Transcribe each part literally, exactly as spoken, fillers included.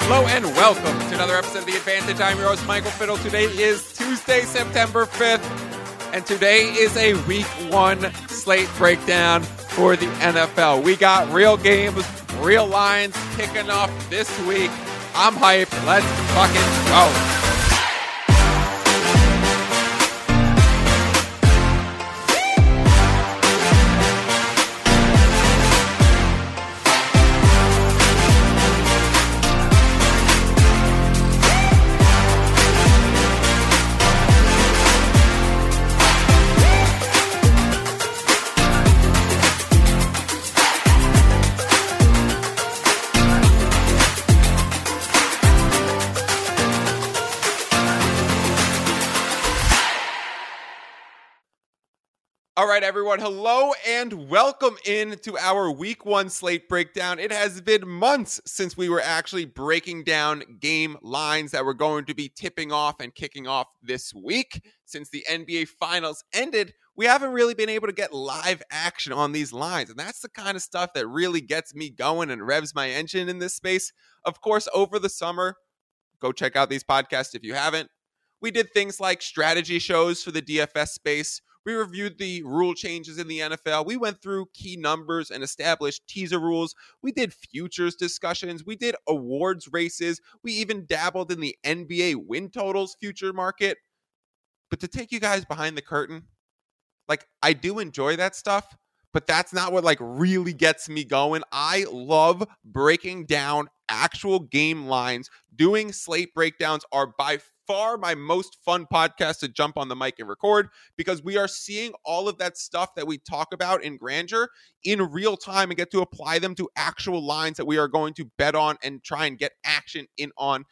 Hello and welcome to another episode of The Advantage. I'm your host, Michael Fiddle. Today is Tuesday, September fifth, and today is a week one slate breakdown for the N F L. We got real games, real lines kicking off this week. I'm hyped. Let's fucking go. All right, everyone. Hello and welcome in to our week one slate breakdown. It has been months since we were actually breaking down game lines that were going to be tipping off and kicking off this week. Since the N B A finals ended, we haven't really been able to get live action on these lines. And that's the kind of stuff that really gets me going and revs my engine in this space. Of course, over the summer, go check out these podcasts if you haven't. We did things like strategy shows for the D F S space. We reviewed the rule changes in the N F L. We went through key numbers and established teaser rules. We did futures discussions. We did awards races. We even dabbled in the N B A win totals future market. But to take you guys behind the curtain, like, I do enjoy that stuff, but that's not what like really gets me going. I love breaking down actual game lines. Doing slate breakdowns are by far my most fun podcast to jump on the mic and record, because we are seeing all of that stuff that we talk about in grandeur in real time and get to apply them to actual lines that we are going to bet on and try and get action in on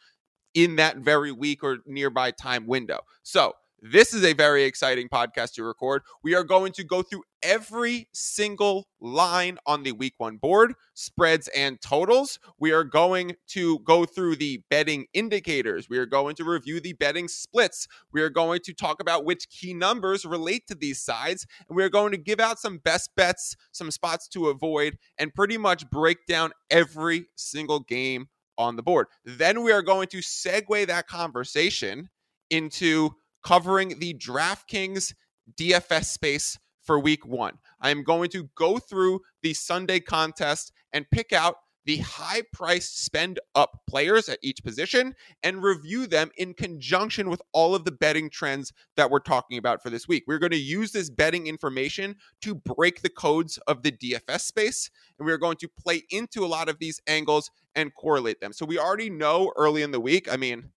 in that very week or nearby time window. So this is a very exciting podcast to record. We are going to go through every single line on the week one board, spreads and totals. We are going to go through the betting indicators. We are going to review the betting splits. We are going to talk about which key numbers relate to these sides. And we are going to give out some best bets, some spots to avoid, and pretty much break down every single game on the board. Then we are going to segue that conversation into covering the DraftKings D F S space for week one. I am going to go through the Sunday contest and pick out the high-priced spend-up players at each position and review them in conjunction with all of the betting trends that we're talking about for this week. We're going to use this betting information to break the codes of the D F S space, and we're going to play into a lot of these angles and correlate them. So we already know early in the week, I mean,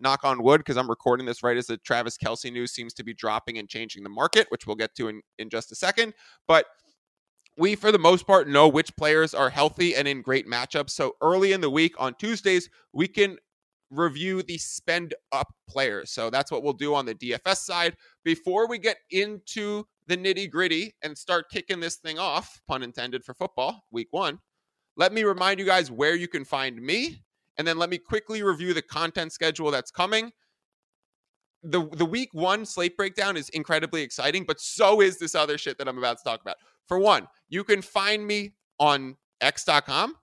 knock on wood, because I'm recording this right as the Travis Kelce news seems to be dropping and changing the market, which we'll get to in, in just a second. But we, for the most part, know which players are healthy and in great matchups. So early in the week on Tuesdays, we can review the spend up players. So that's what we'll do on the D F S side. Before we get into the nitty gritty and start kicking this thing off, pun intended for football, week one, let me remind you guys where you can find me. And then let me quickly review the content schedule that's coming. The, the week one slate breakdown is incredibly exciting, but so is this other shit that I'm about to talk about. For one, you can find me on x dot com.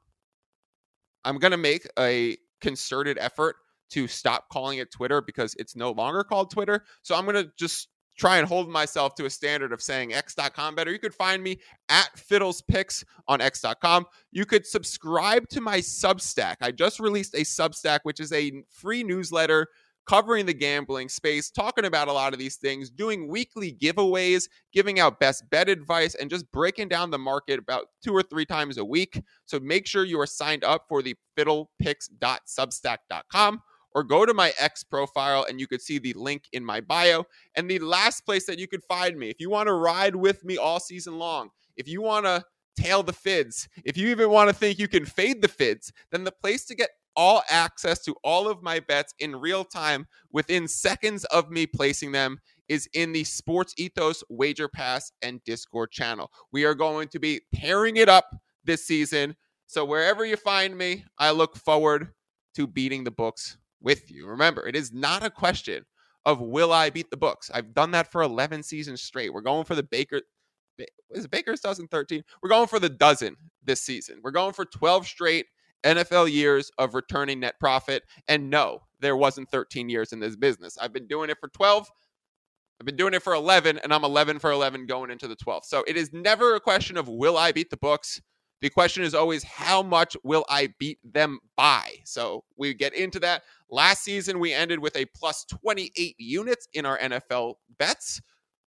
I'm going to make a concerted effort to stop calling it Twitter because it's no longer called Twitter. So I'm going to just try and hold myself to a standard of saying x dot com better. You could find me at Fiddles Picks on x dot com. You could subscribe to my Substack. I just released a Substack, which is a free newsletter covering the gambling space, talking about a lot of these things, doing weekly giveaways, giving out best bet advice, and just breaking down the market about two or three times a week. So make sure you are signed up for the fiddle picks dot substack dot com. Or go to my X profile and you could see the link in my bio. And the last place that you could find me, if you want to ride with me all season long, if you want to tail the Fids, if you even want to think you can fade the Fids, then the place to get all access to all of my bets in real time within seconds of me placing them is in the Sports Ethos Wager Pass and Discord channel. We are going to be pairing it up this season. So wherever you find me, I look forward to beating the books with you. Remember, it is not a question of will I beat the books. I've done that for eleven seasons straight. We're going for the Baker. Is it Baker's dozen thirteen? We're going for the dozen this season. We're going for twelve straight N F L years of returning net profit. And no, there wasn't thirteen years in this business. I've been doing it for twelve. I've been doing it for eleven, and I'm eleven for eleven going into the twelfth. So it is never a question of will I beat the books. The question is always, how much will I beat them by? So we get into that. Last season, we ended with a plus twenty-eight units in our N F L bets.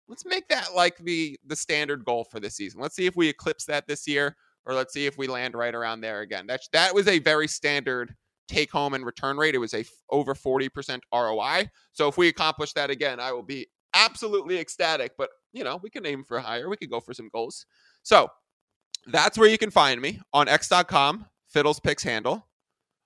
Let's make that like the, the standard goal for this season. Let's see if we eclipse that this year, or let's see if we land right around there again. That, that was a very standard take-home and return rate. It was a f- over forty percent R O I. So if we accomplish that again, I will be absolutely ecstatic. But, you know, we can aim for higher. We could go for some goals. So that's where you can find me, on x dot com, Fiddle's Picks handle,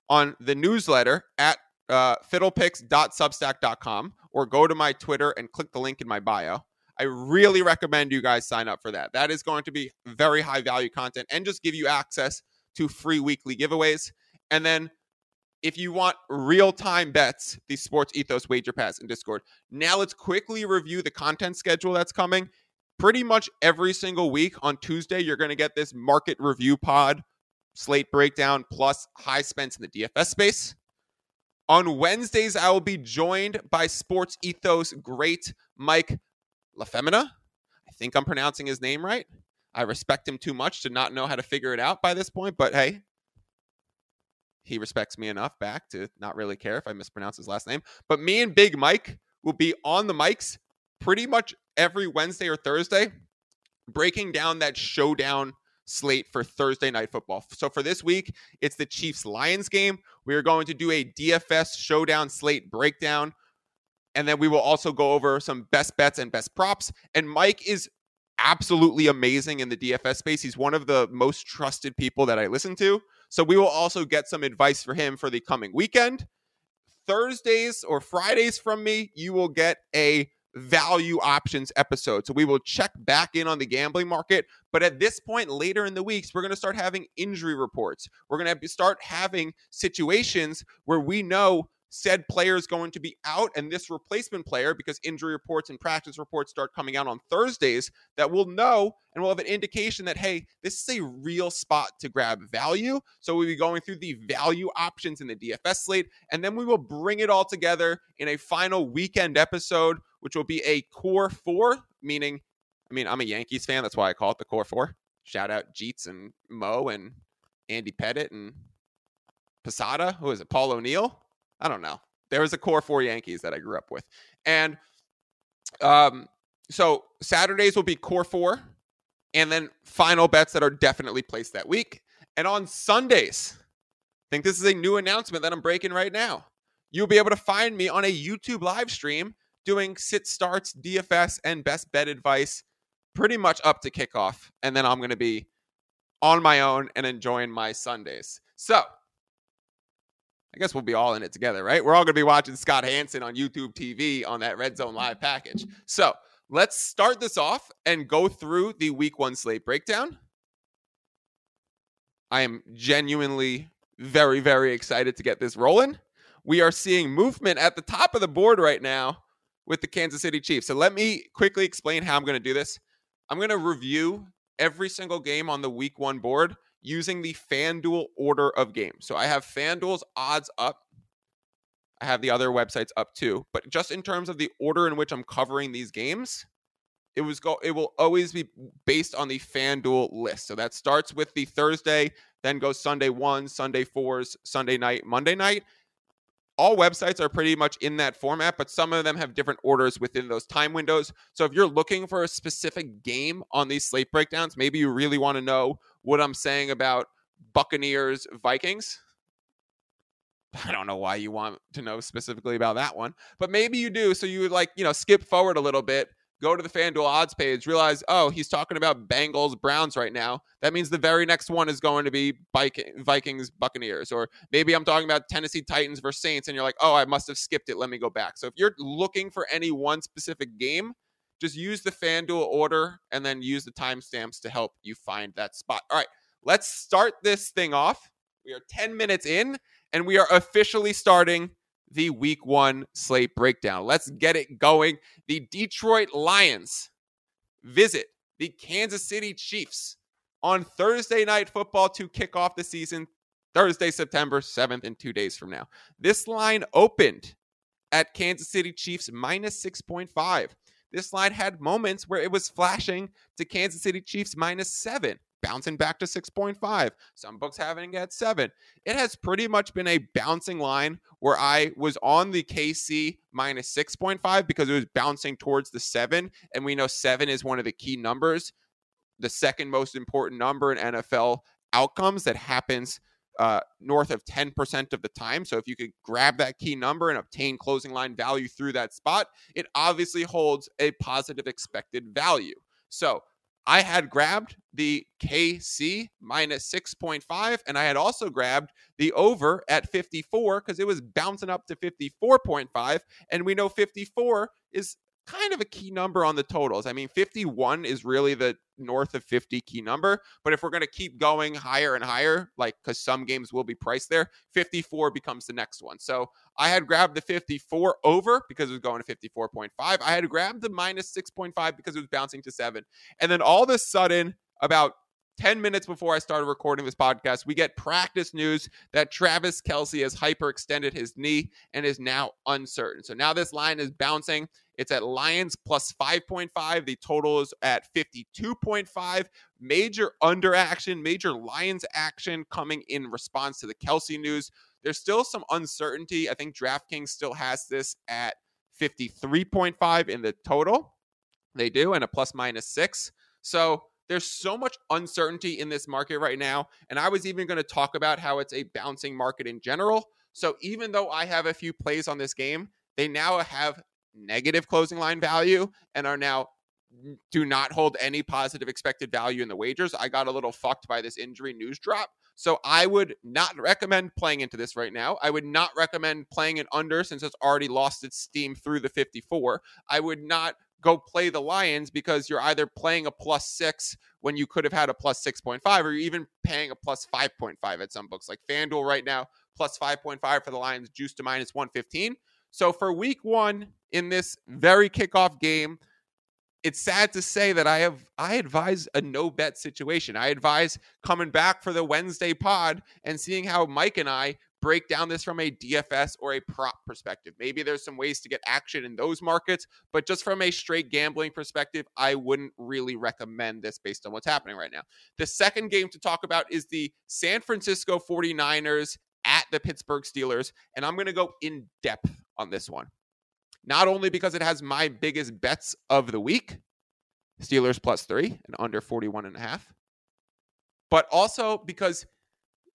on the newsletter at uh, fiddlepicks dot substack dot com, or go to my Twitter and click the link in my bio. I really recommend you guys sign up for that. That is going to be very high value content and just give you access to free weekly giveaways. And then if you want real-time bets, the Sports Ethos Wager Pass in Discord. Now let's quickly review the content schedule that's coming. Pretty much every single week on Tuesday, you're going to get this market review pod, slate breakdown, plus high spends in the D F S space. On Wednesdays, I will be joined by Sports Ethos great Mike LaFemina. I think I'm pronouncing his name right. I respect him too much to not know how to figure it out by this point, but hey, he respects me enough back to not really care if I mispronounce his last name. But me and Big Mike will be on the mics pretty much every Wednesday or Thursday, breaking down that showdown slate for Thursday Night Football. So for this week, it's the Chiefs-Lions game. We are going to do a D F S showdown slate breakdown, and then we will also go over some best bets and best props. And Mike is absolutely amazing in the D F S space. He's one of the most trusted people that I listen to. So we will also get some advice for him for the coming weekend. Thursdays or Fridays from me, you will get a value options episode. So we will check back in on the gambling market. But at this point, later in the weeks, we're going to start having injury reports. We're going to start having situations where we know said player is going to be out, and this replacement player, because injury reports and practice reports start coming out on Thursdays, that we'll know and we'll have an indication that, hey, this is a real spot to grab value. So we'll be going through the value options in the D F S slate, and then we will bring it all together in a final weekend episode, which will be a core four, meaning, I mean, I'm a Yankees fan. That's why I call it the core four. Shout out Jeets and Mo and Andy Pettit and Posada. Who is it? Paul O'Neill? I don't know. There was a core four Yankees that I grew up with. And um, so Saturdays will be core four, and then final bets that are definitely placed that week. And on Sundays, I think this is a new announcement that I'm breaking right now. You'll be able to find me on a YouTube live stream doing sit starts, D F S, and best bet advice pretty much up to kickoff. And then I'm going to be on my own and enjoying my Sundays. So I guess we'll be all in it together, right? We're all going to be watching Scott Hansen on YouTube T V on that Red Zone Live package. So let's start this off and go through the week one slate breakdown. I am genuinely very, very excited to get this rolling. We are seeing movement at the top of the board right now with the Kansas City Chiefs. So let me quickly explain how I'm going to do this. I'm going to review every single game on the week one board using the FanDuel order of games. So I have FanDuel's odds up. I have the other websites up too. But just in terms of the order in which I'm covering these games, it was go- it will always be based on the FanDuel list. So that starts with the Thursday, then goes Sunday one, Sunday fours, Sunday night, Monday night. All websites are pretty much in that format, but some of them have different orders within those time windows. So if you're looking for a specific game on these slate breakdowns, maybe you really want to know what I'm saying about Buccaneers, Vikings. I don't know why you want to know specifically about that one, but maybe you do. So you would like, you know, skip forward a little bit, go to the FanDuel odds page, realize, oh, he's talking about Bengals, Browns right now. That means the very next one is going to be Vikings, Buccaneers. Or maybe I'm talking about Tennessee Titans versus Saints, and you're like, oh, I must have skipped it. Let me go back. So if you're looking for any one specific game, just use the FanDuel order and then use the timestamps to help you find that spot. All right, let's start this thing off. We are ten minutes in, and we are officially starting the week one slate breakdown. Let's get it going. The Detroit Lions visit the Kansas City Chiefs on Thursday Night Football to kick off the season Thursday, September seventh, and two days from now. This line opened at Kansas City Chiefs minus six point five. This line had moments where it was flashing to Kansas City Chiefs minus seven, bouncing back to six point five. Some books having it at seven. It has pretty much been a bouncing line where I was on the K C minus six point five because it was bouncing towards the seven, and we know seven is one of the key numbers, the second most important number in N F L outcomes that happens Uh, north of ten percent of the time. So if you could grab that key number and obtain closing line value through that spot, it obviously holds a positive expected value. So I had grabbed the K C minus six point five, and I had also grabbed the over at fifty-four because it was bouncing up to fifty-four point five. And we know fifty-four is kind of a key number on the totals. I mean, fifty-one is really the north of fifty key number, but if we're going to keep going higher and higher, like, because some games will be priced there, fifty-four becomes the next one. So I had grabbed the fifty-four over because it was going to fifty-four point five. I had grabbed the minus six point five because it was bouncing to seven. And then all of a sudden, about ten minutes before I started recording this podcast, we get practice news that Travis Kelce has hyperextended his knee and is now uncertain. So now this line is bouncing. It's at Lions plus five point five. The total is at fifty-two point five. Major under action, major Lions action coming in response to the Kelce news. There's still some uncertainty. I think DraftKings still has this at fifty-three point five in the total. They do, and a plus minus six. So there's so much uncertainty in this market right now. And I was even going to talk about how it's a bouncing market in general. So even though I have a few plays on this game, they now have negative closing line value and are now do not hold any positive expected value in the wagers. I got a little fucked by this injury news drop. So I would not recommend playing into this right now. I would not recommend playing an under since it's already lost its steam through the fifty-four. I would not go play the Lions because you're either playing a plus six when you could have had a plus six point five, or you're even paying a plus five point five at some books. Like FanDuel right now, plus five point five for the Lions, juice to minus one fifteen. So for week one in this very kickoff game, it's sad to say that I have I advise a no bet situation. I advise coming back for the Wednesday pod and seeing how Mike and I break down this from a D F S or a prop perspective. Maybe there's some ways to get action in those markets, but just from a straight gambling perspective, I wouldn't really recommend this based on what's happening right now. The second game to talk about is the San Francisco forty-niners at the Pittsburgh Steelers, and I'm going to go in depth on this one. Not only because it has my biggest bets of the week, Steelers plus three and under forty-one and a half, but also because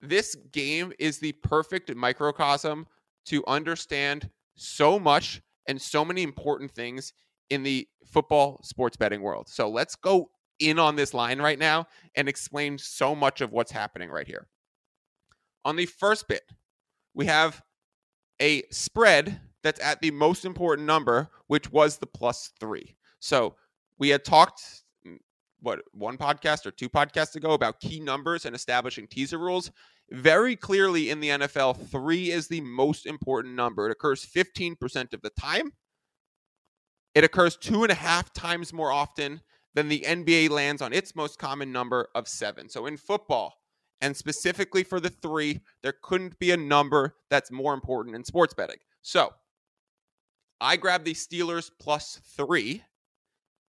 this game is the perfect microcosm to understand so much and so many important things in the football sports betting world. So let's go in on this line right now and explain so much of what's happening right here. On the first bit, we have a spread that's at the most important number, which was the plus three. So we had talked what, one podcast or two podcasts ago about key numbers and establishing teaser rules. Very clearly in the N F L, three is the most important number. It occurs fifteen percent of the time. It occurs two and a half times more often than the N B A lands on its most common number of seven. So in football, and specifically for the three, there couldn't be a number that's more important in sports betting. So I grabbed the Steelers plus three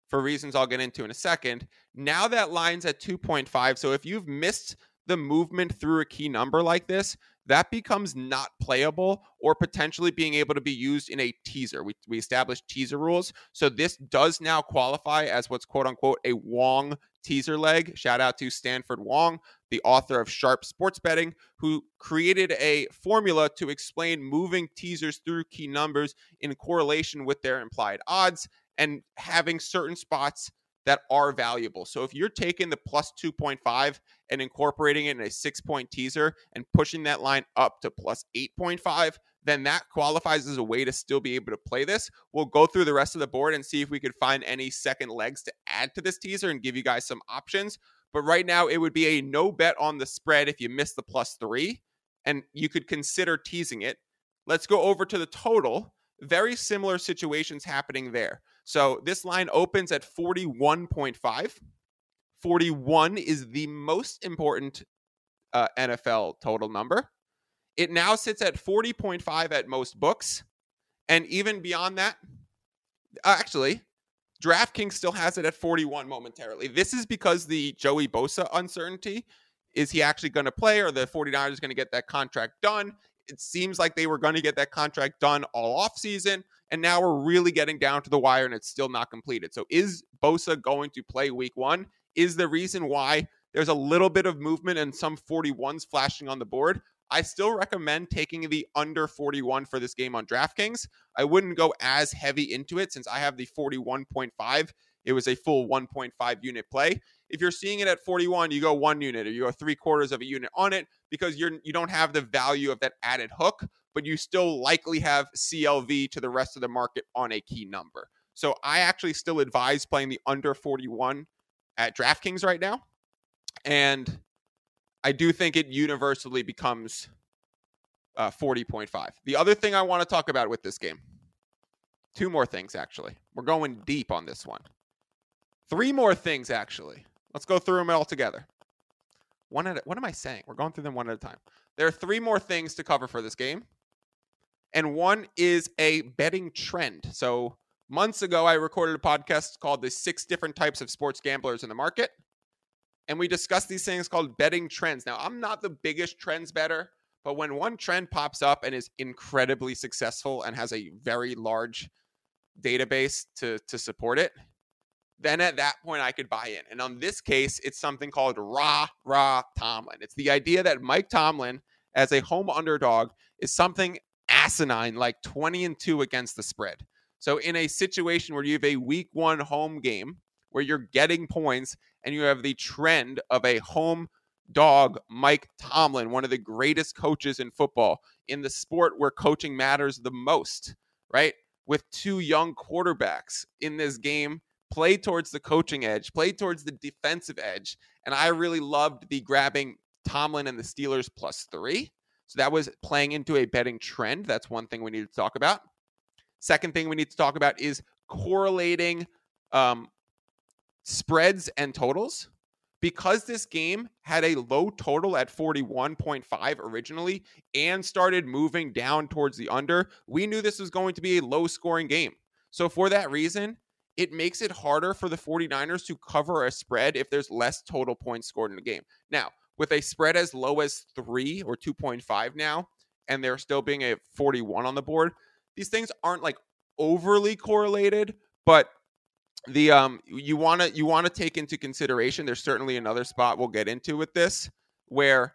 for reasons I'll get into in a second. Now that line's at two point five. So if you've missed the movement through a key number like this, that becomes not playable or potentially being able to be used in a teaser. We, we established teaser rules. So this does now qualify as what's quote unquote a Wong teaser leg. Shout out to Stanford Wong, the author of Sharp Sports Betting, who created a formula to explain moving teasers through key numbers in correlation with their implied odds and having certain spots that are valuable. So if you're taking the plus two point five and incorporating it in a six-point teaser and pushing that line up to plus eight point five, then that qualifies as a way to still be able to play this. We'll go through the rest of the board and see if we could find any second legs to add to this teaser and give you guys some options. But right now, it would be a no bet on the spread if you miss the plus three, and you could consider teasing it. Let's go over to the total. Very similar situations happening there. So this line opens at forty-one point five. forty-one is the most important uh, N F L total number. It now sits at forty point five at most books. And even beyond that, actually, DraftKings still has it at forty-one momentarily. This is because the Joey Bosa uncertainty. Is he actually going to play, or the 49ers going to get that contract done? It seems like they were going to get that contract done all offseason, and now we're really getting down to the wire, and it's still not completed. So is Bosa going to play week one? Is the reason why there's a little bit of movement and some forty-ones flashing on the board. I still recommend taking the under forty-one for this game on DraftKings. I wouldn't go as heavy into it since I have the forty-one point five. It was a full one point five unit play. If you're seeing it at forty-one, you go one unit or you go three quarters of a unit on it because you're, you don't have the value of that added hook, but you still likely have C L V to the rest of the market on a key number. So I actually still advise playing the under forty-one at DraftKings right now. And I do think it universally becomes uh, forty point five. The other thing I want to talk about with this game, two more things, actually. We're going deep on this one. Three more things, actually. Let's go through them all together. One at a, what am I saying? We're going through them one at a time. There are three more things to cover for this game. And one is a betting trend. So months ago, I recorded a podcast called The Six Different Types of Sports Gamblers in the Market. And we discussed these things called betting trends. Now, I'm not the biggest trends better, but when one trend pops up and is incredibly successful and has a very large database to, to support it, then at that point, I could buy in. And on this case, it's something called Rah, Rah, Tomlin. It's the idea that Mike Tomlin, as a home underdog, is something asinine, like twenty and two against the spread. So in a situation where you have a week one home game, where you're getting points, and you have the trend of a home dog, Mike Tomlin, one of the greatest coaches in football, in the sport where coaching matters the most, right? With two young quarterbacks in this game, play towards the coaching edge, play towards the defensive edge. And I really loved the grabbing Tomlin and the Steelers plus three. So that was playing into a betting trend. That's one thing we need to talk about. Second thing we need to talk about is correlating um, spreads and totals. Because this game had a low total at forty-one point five originally and started moving down towards the under, we knew this was going to be a low-scoring game. So for that reason, it makes it harder for the 49ers to cover a spread if there's less total points scored in the game. Now, with a spread as low as three or two point five now, and there still being a forty-one on the board, these things aren't like overly correlated, but the um you want to you want to take into consideration. There's certainly another spot we'll get into with this where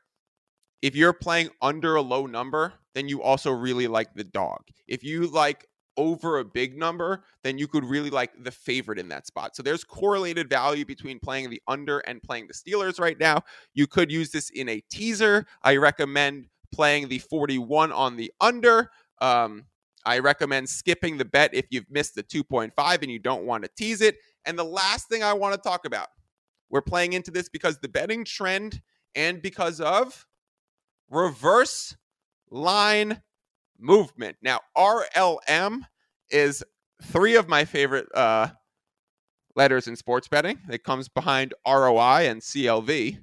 if you're playing under a low number, then you also really like the dog. If you like over a big number, then you could really like the favorite in that spot. So there's correlated value between playing the under and playing the Steelers right now. You could use this in a teaser. I recommend playing the forty-one on the under. Um, I recommend skipping the bet if you've missed the two point five and you don't want to tease it. And the last thing I want to talk about, we're playing into this because the betting trend and because of reverse line movement. Now, R L M is three of my favorite uh, letters in sports betting. It comes behind R O I and C L V,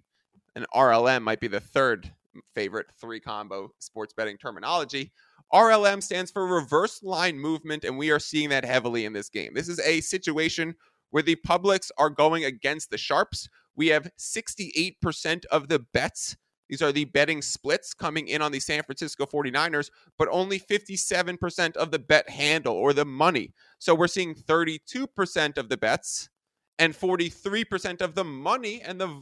and R L M might be the third favorite three combo sports betting terminology. R L M stands for reverse line movement, and we are seeing that heavily in this game. This is a situation where the publics are going against the sharps. We have sixty-eight percent of the bets. These are the betting splits coming in on the San Francisco 49ers, but only fifty-seven percent of the bet handle or the money. So we're seeing thirty-two percent of the bets and forty-three percent of the money and the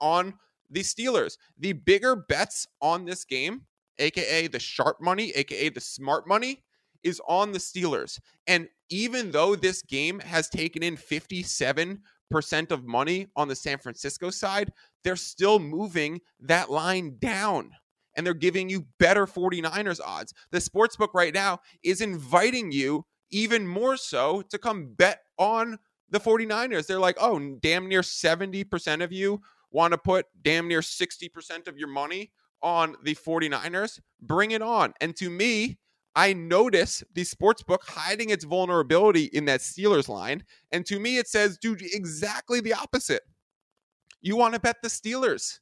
on the Steelers. The bigger bets on this game, aka the sharp money, aka the smart money, is on the Steelers. And even though this game has taken in fifty-seven percent of money on the San Francisco side, they're still moving that line down, and they're giving you better 49ers odds. The sportsbook right now is inviting you even more so to come bet on the 49ers. They're like, oh, damn near seventy percent of you want to put damn near sixty percent of your money on the 49ers. Bring it on. And to me, I notice the sportsbook hiding its vulnerability in that Steelers line. And to me, it says, do exactly the opposite. You want to bet the Steelers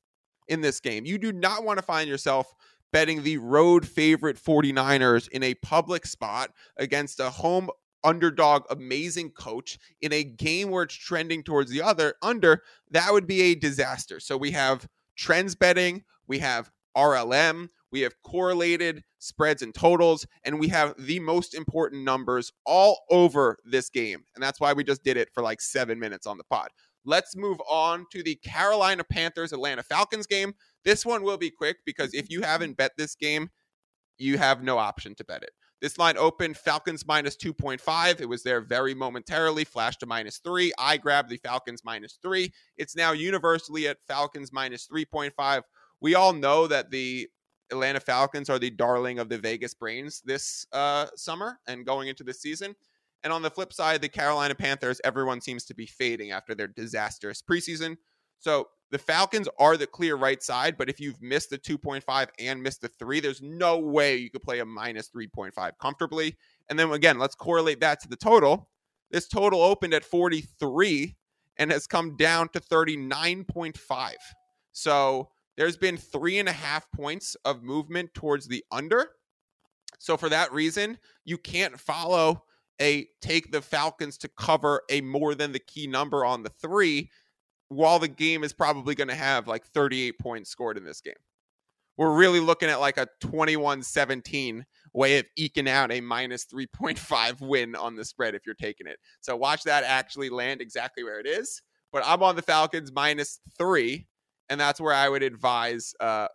in this game. You do not want to find yourself betting the road favorite 49ers in a public spot against a home underdog, amazing coach in a game where it's trending towards the other under. That would be a disaster. So we have trends betting, we have R L M, we have correlated spreads and totals, and we have the most important numbers all over this game. And that's why we just did it for like seven minutes on the pod. Let's move on to the Carolina Panthers Atlanta Falcons game. This one will be quick because if you haven't bet this game, you have no option to bet it. This line opened Falcons minus two point five. It was there very momentarily, flashed to minus three. I grabbed the Falcons minus three. It's now universally at Falcons minus three point five. We all know that the Atlanta Falcons are the darling of the Vegas brains this uh, summer and going into the season. And on the flip side, the Carolina Panthers, everyone seems to be fading after their disastrous preseason. So the Falcons are the clear right side, but if you've missed the two point five and missed the three, there's no way you could play a minus three point five comfortably. And then again, let's correlate that to the total. This total opened at forty-three and has come down to thirty-nine point five. So there's been three and a half points of movement towards the under. So for that reason, you can't follow a take the Falcons to cover a more than the key number on the three while the game is probably going to have like thirty-eight points scored in this game. We're really looking at like a twenty-one seventeen way of eking out a minus three point five win on the spread if you're taking it. So watch that actually land exactly where it is. But I'm on the Falcons minus three, and that's where I would advise uh,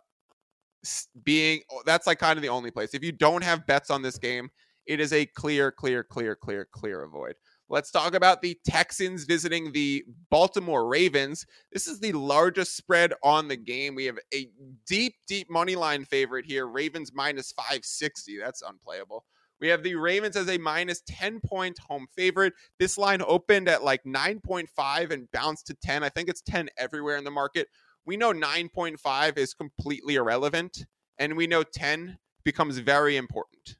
being. That's like kind of the only place. If you don't have bets on this game, it is a clear, clear, clear, clear, clear avoid. Let's talk about the Texans visiting the Baltimore Ravens. This is the largest spread on the game. We have a deep, deep money line favorite here. Ravens minus five sixty. That's unplayable. We have the Ravens as a minus ten-point home favorite. This line opened at like nine point five and bounced to ten. I think it's ten everywhere in the market. We know nine point five is completely irrelevant, and we know ten becomes very important.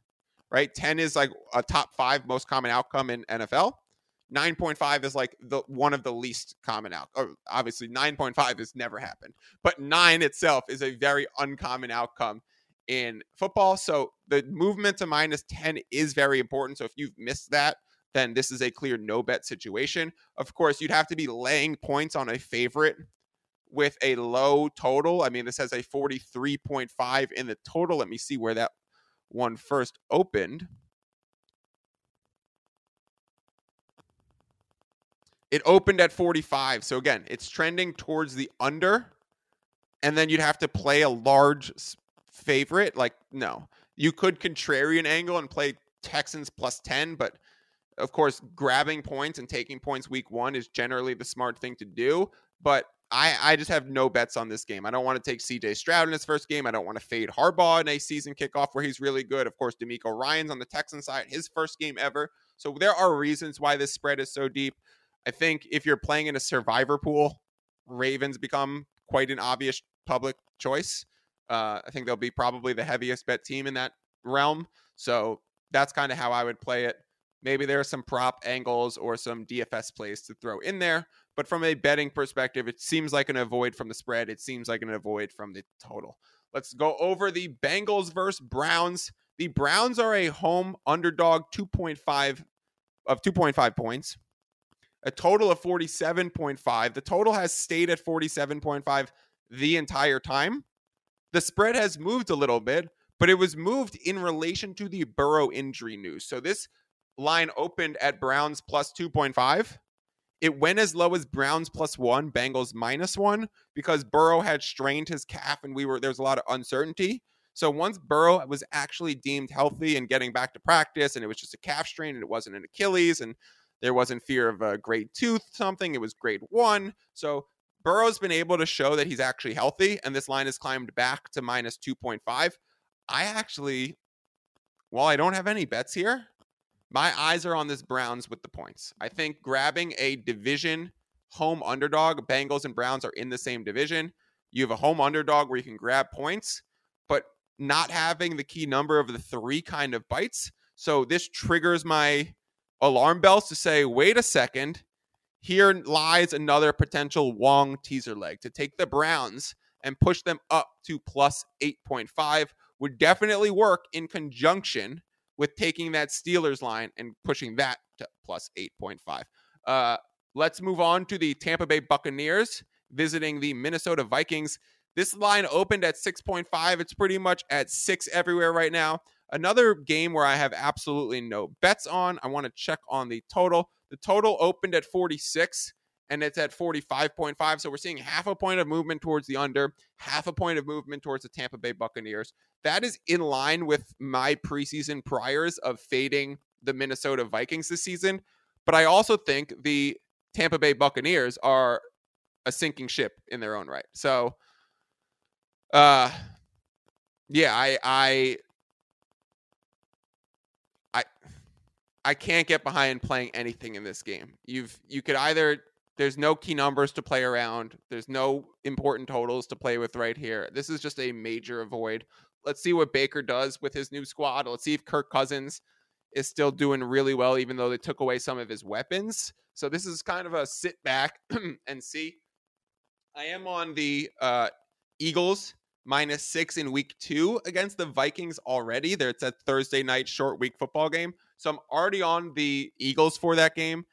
Right? ten is like a top five most common outcome in N F L. nine point five is like the one of the least common outcome. Obviously, nine point five has never happened. But nine itself is a very uncommon outcome in football. So the movement to minus ten is very important. So if you've missed that, then this is a clear no-bet situation. Of course, you'd have to be laying points on a favorite with a low total. I mean, this has a forty-three point five in the total. Let me see where that one first opened. It opened at forty-five. So again, it's trending towards the under, and then you'd have to play a large favorite. Like, no, you could contrarian angle and play Texans plus ten, but of course, grabbing points and taking points week one is generally the smart thing to do. But I, I just have no bets on this game. I don't want to take C J Stroud in his first game. I don't want to fade Harbaugh in a season kickoff where he's really good. Of course, D'Amico Ryan's on the Texans side, his first game ever. So there are reasons why this spread is so deep. I think if you're playing in a survivor pool, Ravens become quite an obvious public choice. Uh, I think they'll be probably the heaviest bet team in that realm. So that's kind of how I would play it. Maybe there are some prop angles or some D F S plays to throw in there. But from a betting perspective, it seems like an avoid from the spread. It seems like an avoid from the total. Let's go over the Bengals versus Browns. The Browns are a home underdog two point five of two point five points, a total of forty-seven point five. The total has stayed at forty-seven point five the entire time. The spread has moved a little bit, but it was moved in relation to the Burrow injury news. So this line opened at Browns plus two point five. It went as low as Browns plus one, Bengals minus one, because Burrow had strained his calf and we were there was a lot of uncertainty. So once Burrow was actually deemed healthy and getting back to practice, and it was just a calf strain and it wasn't an Achilles and there wasn't fear of a grade two something, it was grade one. So Burrow's been able to show that he's actually healthy, and this line has climbed back to minus two point five. I actually, while I don't have any bets here, my eyes are on this Browns with the points. I think grabbing a division home underdog, Bengals and Browns are in the same division. You have a home underdog where you can grab points, but not having the key number of the three kind of bites. So this triggers my alarm bells to say, wait a second. Here lies another potential Wong teaser leg to take the Browns and push them up to plus eight point five would definitely work in conjunction with taking that Steelers line and pushing that to plus eight point five. Uh, let's move on to the Tampa Bay Buccaneers visiting the Minnesota Vikings. This line opened at six point five. It's pretty much at six everywhere right now. Another game where I have absolutely no bets on. I want to check on the total. The total opened at forty-six, and it's at forty-five point five. So we're seeing half a point of movement towards the under, half a point of movement towards the Tampa Bay Buccaneers. That is in line with my preseason priors of fading the Minnesota Vikings this season. But I also think the Tampa Bay Buccaneers are a sinking ship in their own right. So, uh, yeah, I... I I I can't get behind playing anything in this game. You've you could either there's no key numbers to play around. There's no important totals to play with right here. This is just a major avoid. Let's see what Baker does with his new squad. Let's see if Kirk Cousins is still doing really well, even though they took away some of his weapons. So this is kind of a sit back and see. I am on the uh, Eagles minus six in week two against the Vikings already. There, it's a Thursday night short week football game. So I'm already on the Eagles for that game.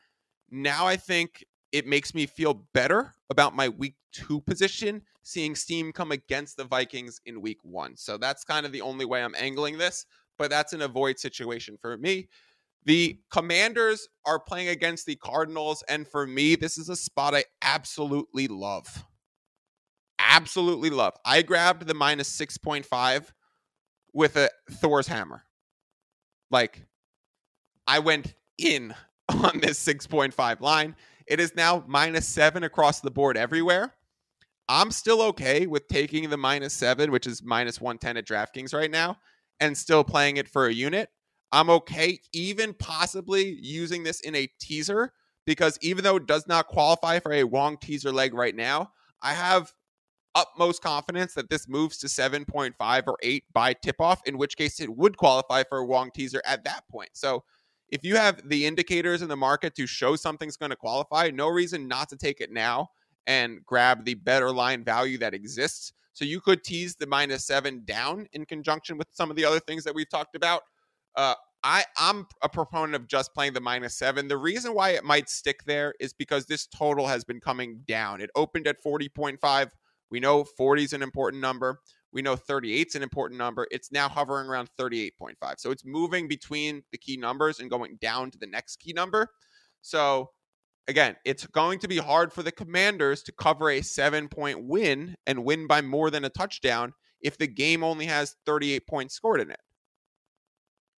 Now I think it makes me feel better about my week two position, seeing steam come against the Vikings in week one. So that's kind of the only way I'm angling this, but that's an avoid situation for me. The Commanders are playing against the Cardinals, and for me, this is a spot I absolutely love. Absolutely love. I grabbed the minus six point five with a Thor's hammer. Like, I went in on this six point five line. It is now minus seven across the board everywhere. I'm still okay with taking the minus seven, which is minus one ten at DraftKings right now, and still playing it for a unit. I'm okay even possibly using this in a teaser, because even though it does not qualify for a wrong teaser leg right now, I have utmost confidence that this moves to seven point five or eight by tip-off, in which case it would qualify for a Wong teaser at that point. So if you have the indicators in the market to show something's going to qualify, no reason not to take it now and grab the better line value that exists. So you could tease the minus seven down in conjunction with some of the other things that we've talked about. Uh, I, I'm a proponent of just playing the minus seven. The reason why it might stick there is because this total has been coming down. It opened at forty point five. We know forty is an important number. We know thirty-eight is an important number. It's now hovering around thirty-eight point five. So it's moving between the key numbers and going down to the next key number. So again, it's going to be hard for the Commanders to cover a seven-point win and win by more than a touchdown if the game only has thirty-eight points scored in it,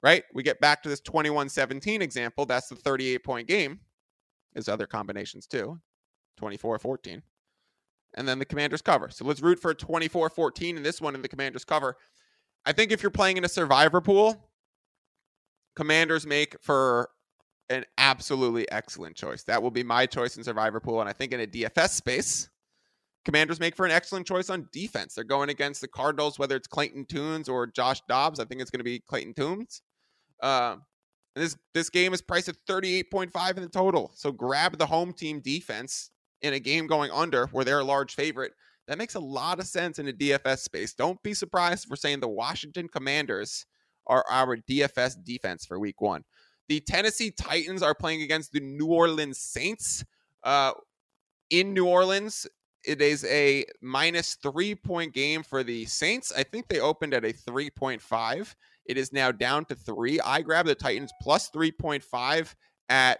right? We get back to this twenty-one seventeen example. That's the thirty-eight-point game. There's other combinations too, twenty-four fourteen. And then the Commanders cover. So let's root for a twenty-four fourteen in this one in the Commanders cover. I think if you're playing in a survivor pool, Commanders make for an absolutely excellent choice. That will be my choice in survivor pool. And I think in a D F S space, Commanders make for an excellent choice on defense. They're going against the Cardinals, whether it's Clayton Toombs or Josh Dobbs. I think it's going to be Clayton Toombs. Uh, and this, this game is priced at thirty-eight point five in the total. So grab the home team defense in a game going under where they're a large favorite. That makes a lot of sense in a D F S space. Don't be surprised if we're saying the Washington Commanders are our D F S defense for week one. The Tennessee Titans are playing against the New Orleans Saints. Uh, in New Orleans, it is a minus three point game for the Saints. I think they opened at a three point five. It is now down to three. I grabbed the Titans plus three point five at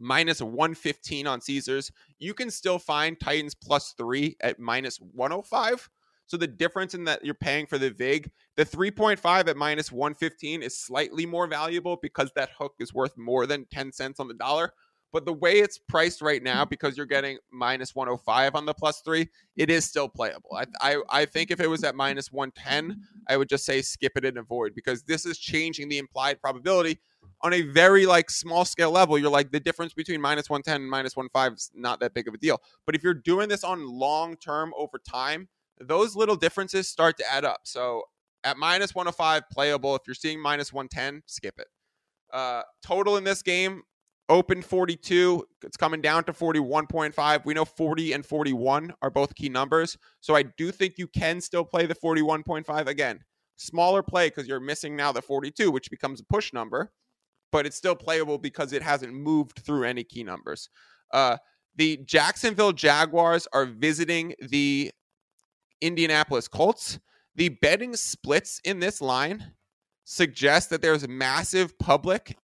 minus one fifteen on Caesars. You can still find Titans plus three at minus one oh five. So the difference in that you're paying for the vig, the three point five at minus one fifteen is slightly more valuable because that hook is worth more than ten cents on the dollar. But the way it's priced right now, because you're getting minus one oh five on the plus three, it is still playable. I, I, I think if it was at minus one ten, I would just say skip it and avoid, because this is changing the implied probability. On a very like small scale level, you're like the difference between minus one ten and minus one fifteen is not that big of a deal. But if you're doing this on long term over time, those little differences start to add up. So at minus one oh five, playable. If you're seeing minus one ten, skip it. Uh, total in this game, open forty-two. It's coming down to forty-one point five. We know forty and forty-one are both key numbers. So I do think you can still play the forty-one point five. Again, smaller play because you're missing now the forty-two, which becomes a push number. But it's still playable because it hasn't moved through any key numbers. Uh, the Jacksonville Jaguars are visiting the Indianapolis Colts. The betting splits in this line suggest that there's massive public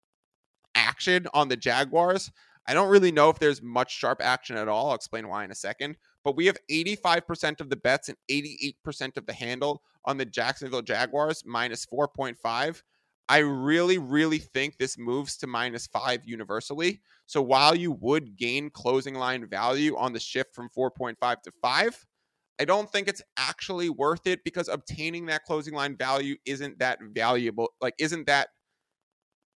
action on the Jaguars. I don't really know if there's much sharp action at all. I'll explain why in a second. But we have eighty-five percent of the bets and eighty-eight percent of the handle on the Jacksonville Jaguars, minus four point five. I really, really think this moves to minus five universally. So while you would gain closing line value on the shift from four point five to five, I don't think it's actually worth it because obtaining that closing line value isn't that valuable, like isn't that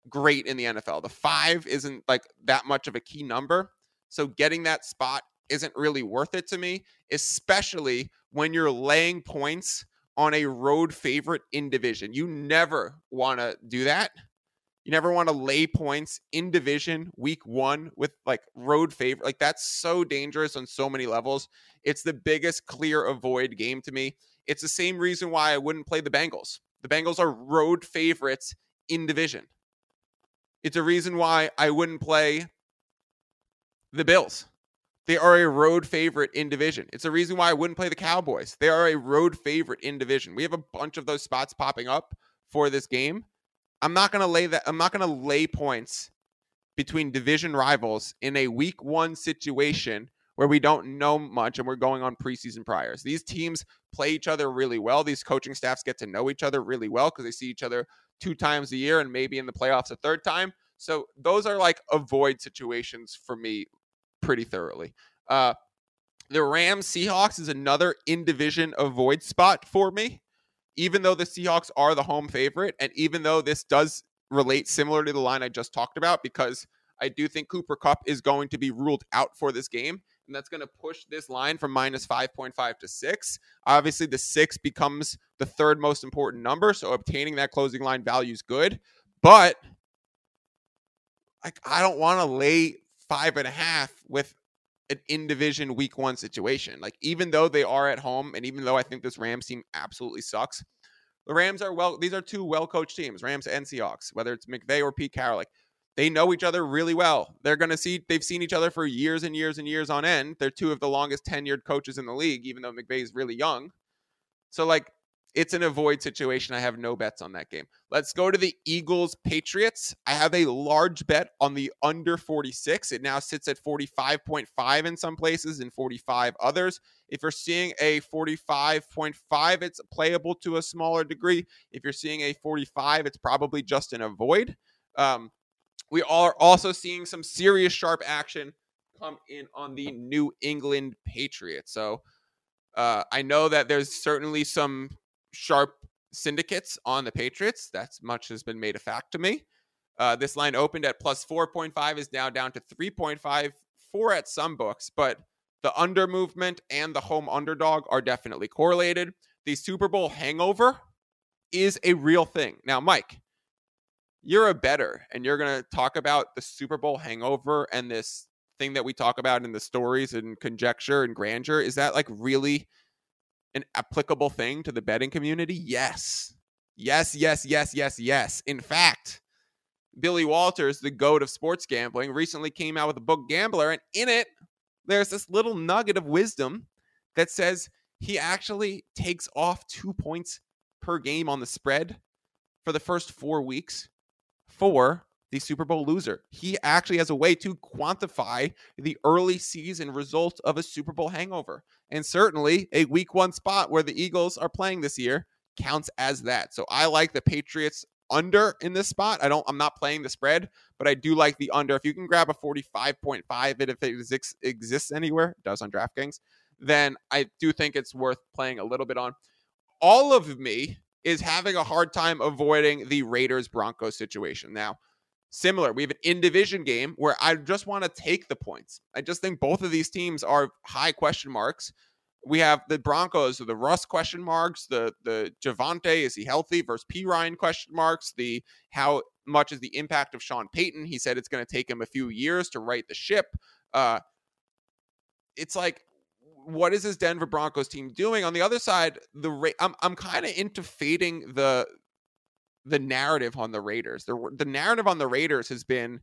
great in the N F L. The five isn't like that much of a key number. So getting that spot isn't really worth it to me, especially when you're laying points on a road favorite in division. You never want to do that. You never want to lay points in division week one with like road favorite. Like that's so dangerous on so many levels. It's the biggest clear avoid game to me. It's the same reason why I wouldn't play the Bengals. The Bengals are road favorites in division. It's a reason why I wouldn't play the Bills. They are a road favorite in division. It's a reason why I wouldn't play the Cowboys. They are a road favorite in division. We have a bunch of those spots popping up for this game. I'm not going to lay that. I'm not going to lay points between division rivals in a week one situation where we don't know much and we're going on preseason priors. These teams play each other really well. These coaching staffs get to know each other really well because they see each other two times a year and maybe in the playoffs a third time. So those are like avoid situations for me pretty thoroughly. Uh, the Rams Seahawks is another in-division avoid spot for me. Even though the Seahawks are the home favorite, and even though this does relate similar to the line I just talked about, because I do think Cooper Kupp is going to be ruled out for this game, and that's going to push this line from minus five point five to six. Obviously, the six becomes the third most important number, so obtaining that closing line value is good. But like, I don't want to lay five and a half with an in-division week one situation. Like, even though they are at home, and even though I think this Rams team absolutely sucks, the Rams are well, these are two well-coached teams, Rams and Seahawks, whether it's McVay or Pete Carroll. Like, they know each other really well. They're going to see, they've seen each other for years and years and years on end. They're two of the longest tenured coaches in the league, even though McVay is really young. So, like, it's an avoid situation. I have no bets on that game. Let's go to the Eagles Patriots. I have a large bet on the under forty-six. It now sits at forty-five point five in some places and forty-five others. If you're seeing a forty-five point five, it's playable to a smaller degree. If you're seeing a forty-five, it's probably just an avoid. Um, we are also seeing some serious sharp action come in on the New England Patriots. So uh, I know that there's certainly some sharp syndicates on the Patriots. That's much has been made a fact to me. Uh, this line opened at plus four point five, is now down to three point five, four at some books, but the under movement and the home underdog are definitely correlated. The Super Bowl hangover is a real thing. Now, Mike, you're a bettor, and you're going to talk about the Super Bowl hangover and this thing that we talk about in the stories and conjecture and grandeur. Is that like really an applicable thing to the betting community? Yes. Yes, yes, yes, yes, yes. In fact, Billy Walters, the goat of sports gambling, recently came out with a book, Gambler, and in it, there's this little nugget of wisdom that says he actually takes off two points per game on the spread for the first four weeks for the Super Bowl loser. He actually has a way to quantify the early season results of a Super Bowl hangover. And certainly a week one spot where the Eagles are playing this year counts as that. So I like the Patriots under in this spot. I don't, I'm not playing the spread, but I do like the under. If you can grab a forty-five point five, and if it ex- exists anywhere, it does on DraftKings, then I do think it's worth playing a little bit on. All of me is having a hard time avoiding the Raiders Broncos situation. Now, similar, we have an in-division game where I just want to take the points. I just think both of these teams are high question marks. We have the Broncos, the Russ question marks, the the Javante, is he healthy, versus P. Ryan question marks, the how much is the impact of Sean Payton? He said it's going to take him a few years to right the ship. Uh, it's like, what is this Denver Broncos team doing? On the other side, the Ra- I'm I'm kind of into fading the the narrative on the Raiders. The, the narrative on the Raiders has been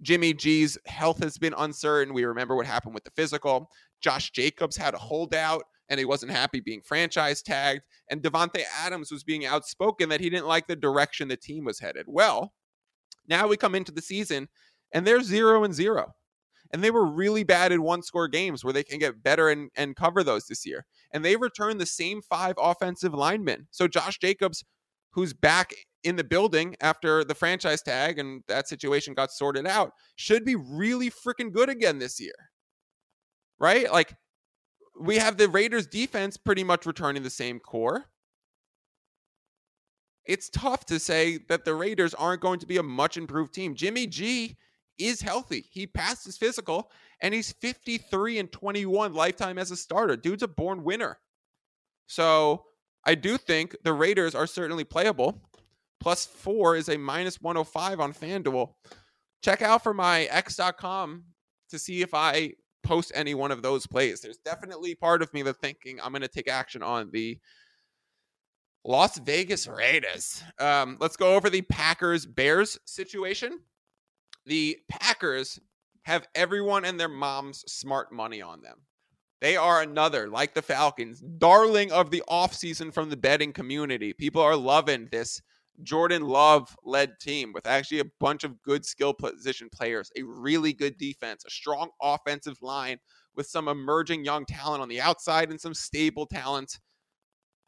Jimmy G's health has been uncertain. We remember what happened with the physical. Josh Jacobs had a holdout, and he wasn't happy being franchise tagged. And Davante Adams was being outspoken that he didn't like the direction the team was headed. Well, now we come into the season, and they're zero and zero. And they were really bad in one-score games where they can get better and, and cover those this year. And they returned the same five offensive linemen. So Josh Jacobs, who's back in the building after the franchise tag and that situation got sorted out, should be really freaking good again this year, right? Like, we have the Raiders defense pretty much returning the same core. It's tough to say that the Raiders aren't going to be a much improved team. Jimmy G is healthy. He passed his physical, and he's fifty-three and twenty-one lifetime as a starter. Dude's a born winner. So I do think the Raiders are certainly playable. Plus four is a minus one oh five on FanDuel. Check out for my x dot com to see if I post any one of those plays. There's definitely part of me that's thinking I'm going to take action on the Las Vegas Raiders. Um, let's go over the Packers-Bears situation. The Packers have everyone and their mom's smart money on them. They are another, like the Falcons, darling of the offseason from the betting community. People are loving this Jordan Love-led team with actually a bunch of good skill position players, a really good defense, a strong offensive line with some emerging young talent on the outside and some stable talent,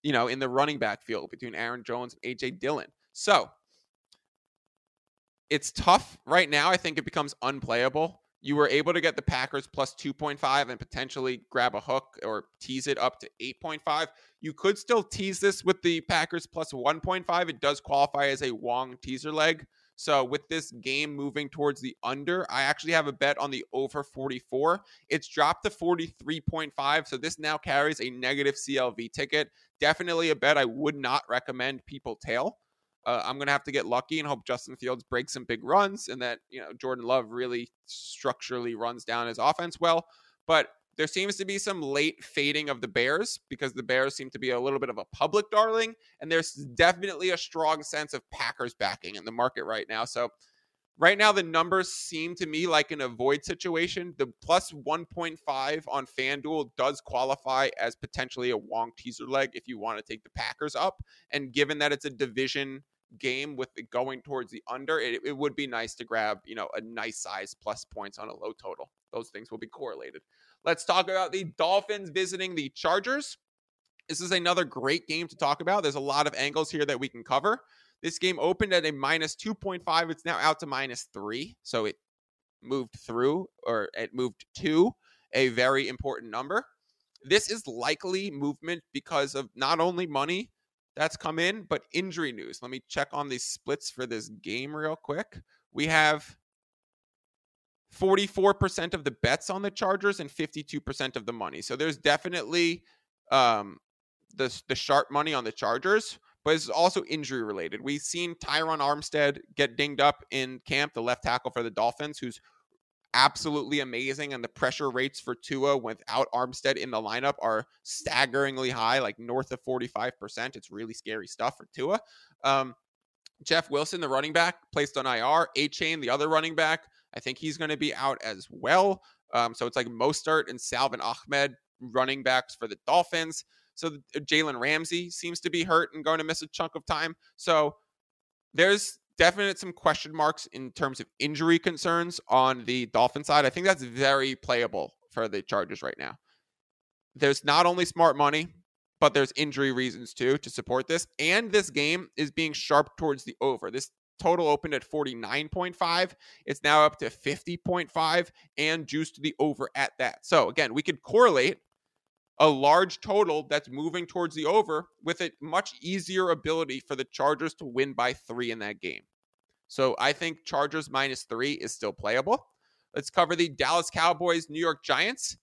you know, in the running back field between Aaron Jones and A J Dillon. So it's tough right now. I think it becomes unplayable. You were able to get the Packers plus two point five and potentially grab a hook or tease it up to eight point five. You could still tease this with the Packers plus one point five. It does qualify as a Wong teaser leg. So with this game moving towards the under, I actually have a bet on the over forty-four. It's dropped to forty-three point five. So this now carries a negative C L V ticket. Definitely a bet I would not recommend people tail. Uh, I'm going to have to get lucky and hope Justin Fields breaks some big runs and that, you know, Jordan Love really structurally runs down his offense well. But there seems to be some late fading of the Bears because the Bears seem to be a little bit of a public darling. And there's definitely a strong sense of Packers backing in the market right now. So right now, the numbers seem to me like an avoid situation. The plus one point five on FanDuel does qualify as potentially a Wong teaser leg if you want to take the Packers up. And given that it's a division game with it going towards the under, it, it would be nice to grab, you know, a nice size plus points on a low total. Those things will be correlated. Let's talk about the Dolphins visiting the Chargers. This is another great game to talk about. There's a lot of angles here that we can cover. This game opened at a minus two point five. It's now out to minus three. So it moved through, or it moved to a very important number. This is likely movement because of not only money that's come in, but injury news. Let me check on the splits for this game real quick. We have forty-four percent of the bets on the Chargers and fifty-two percent of the money. So there's definitely um, the, the sharp money on the Chargers, but it's also injury related. We've seen Tyron Armstead get dinged up in camp, the left tackle for the Dolphins, who's absolutely amazing. And the pressure rates for Tua without Armstead in the lineup are staggeringly high, like north of forty-five percent. It's really scary stuff for Tua. Um, Jeff Wilson, the running back, placed on I R. A-Chain, the other running back, I think he's going to be out as well. Um, so it's like Mostert and Salvin Ahmed, running backs for the Dolphins. So Jalen Ramsey seems to be hurt and going to miss a chunk of time. So there's definite some question marks in terms of injury concerns on the Dolphin side. I think that's very playable for the Chargers right now. There's not only smart money, but there's injury reasons too to support this. And this game is being sharp towards the over. This total opened at forty-nine point five. It's now up to fifty point five and juiced to the over at that. So again, we could correlate a large total that's moving towards the over with a much easier ability for the Chargers to win by three in that game. So I think Chargers minus three is still playable. Let's cover the Dallas Cowboys, New York Giants.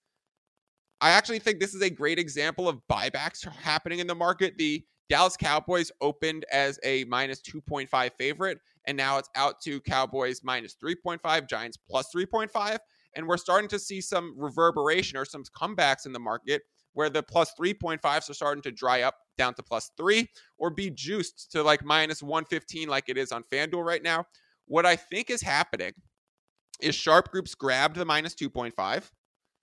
I actually think this is a great example of buybacks happening in the market. The Dallas Cowboys opened as a minus two point five favorite, and now it's out to Cowboys minus three point five, Giants plus three point five. And we're starting to see some reverberation or some comebacks in the market where the plus three point fives are starting to dry up down to plus three or be juiced to like minus one fifteen like it is on FanDuel right now. What I think is happening is sharp groups grabbed the minus two point five,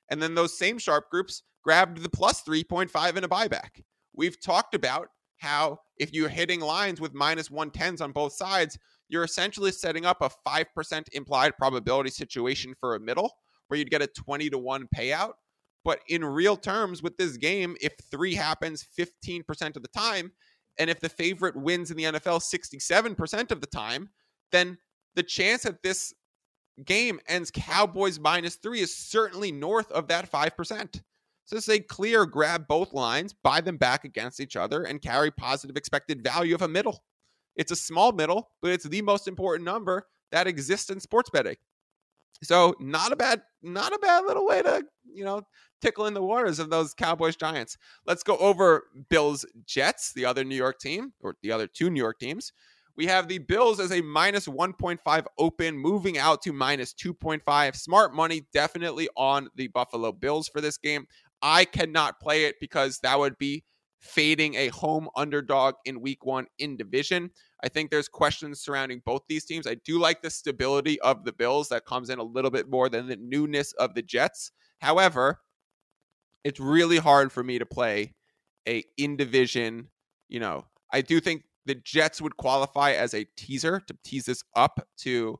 and then those same sharp groups grabbed the plus three point five in a buyback. We've talked about how if you're hitting lines with minus one tens on both sides, you're essentially setting up a five percent implied probability situation for a middle where you'd get a twenty to one payout. But in real terms with this game, if three happens fifteen percent of the time, and if the favorite wins in the N F L sixty-seven percent of the time, then the chance that this game ends Cowboys minus three is certainly north of that five percent. So this is a clear grab both lines, buy them back against each other, and carry positive expected value of a middle. It's a small middle, but it's the most important number that exists in sports betting. So not a bad, not a bad little way to, you know, tickle in the waters of those Cowboys Giants. Let's go over Bills Jets, the other New York team, or the other two New York teams. We have the Bills as a minus one point five open, moving out to minus two point five. Smart money definitely on the Buffalo Bills for this game. I cannot play it because that would be fading a home underdog in week one in division. I think there's questions surrounding both these teams. I do like the stability of the Bills that comes in a little bit more than the newness of the Jets. However, it's really hard for me to play a in division. You know, I do think the Jets would qualify as a teaser to tease this up to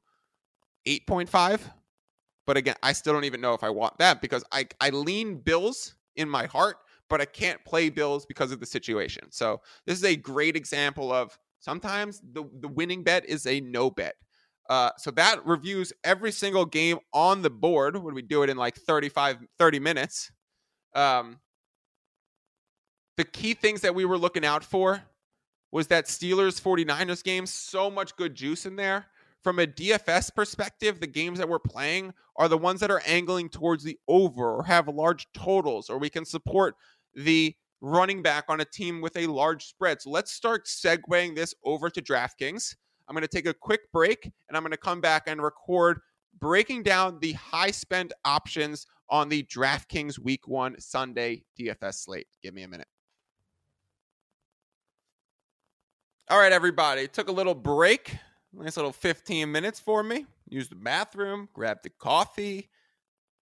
eight point five. But again, I still don't even know if I want that because I, I lean Bills in my heart, but I can't play Bills because of the situation. So this is a great example of sometimes the, the winning bet is a no bet. Uh, so that reviews every single game on the board when we do it in like thirty-five, thirty minutes. Um, the key things that we were looking out for was that Steelers forty-niners game, so much good juice in there. From a D F S perspective, the games that we're playing are the ones that are angling towards the over or have large totals, or we can support the running back on a team with a large spread. So let's start segueing this over to DraftKings. I'm going to take a quick break, and I'm going to come back and record breaking down the high spend options on the DraftKings Week one Sunday D F S slate. Give me a minute. All right, everybody. Took a little break. Nice little fifteen minutes for me. Used the bathroom, grabbed the coffee,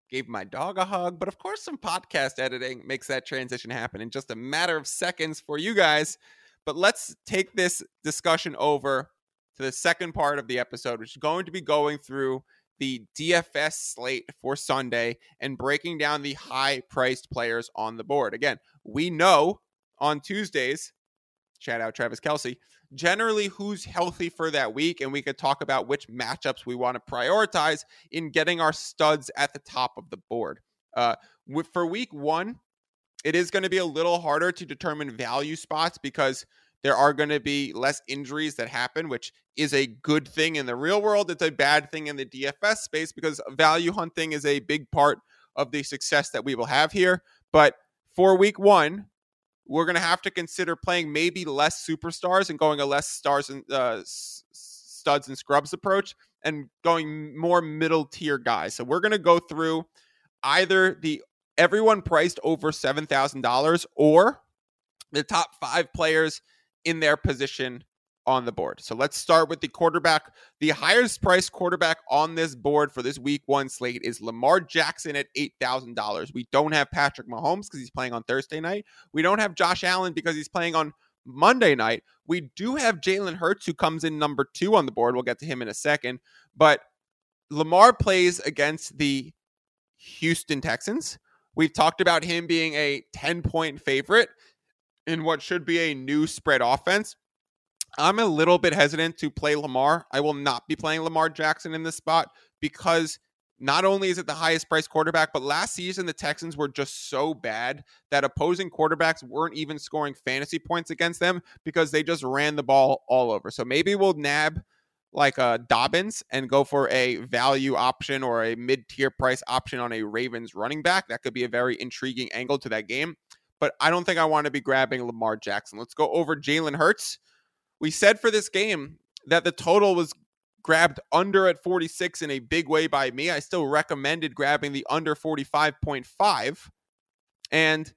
gave my dog a hug. But of course, some podcast editing makes that transition happen in just a matter of seconds for you guys. But let's take this discussion over to the second part of the episode, which is going to be going through the D F S slate for Sunday and breaking down the high-priced players on the board. Again, we know on Tuesdays, shout out Travis Kelsey, generally who's healthy for that week, and we could talk about which matchups we want to prioritize in getting our studs at the top of the board. Uh, for week one, it is going to be a little harder to determine value spots because there are going to be less injuries that happen, which is a good thing in the real world. It's a bad thing in the D F S space because value hunting is a big part of the success that we will have here. But for week one, we're going to have to consider playing maybe less superstars and going a less stars and uh, studs and scrubs approach and going more middle tier guys. So we're going to go through either the everyone priced over seven thousand dollars or the top five players in their position on the board. So let's start with the quarterback. The highest priced quarterback on this board for this week one slate is Lamar Jackson at eight thousand dollars. We don't have Patrick Mahomes because he's playing on Thursday night. We don't have Josh Allen because he's playing on Monday night. We do have Jalen Hurts, who comes in number two on the board. We'll get to him in a second. But Lamar plays against the Houston Texans. We've talked about him being a ten point favorite in what should be a new spread offense. I'm a little bit hesitant to play Lamar. I will not be playing Lamar Jackson in this spot because not only is it the highest priced quarterback, but last season the Texans were just so bad that opposing quarterbacks weren't even scoring fantasy points against them because they just ran the ball all over. So maybe we'll nab like uh, Dobbins and go for a value option or a mid-tier price option on a Ravens running back. That could be a very intriguing angle to that game. But I don't think I want to be grabbing Lamar Jackson. Let's go over Jalen Hurts. We said for this game that the total was grabbed under at forty-six in a big way by me. I still recommended grabbing the under forty-five point five. And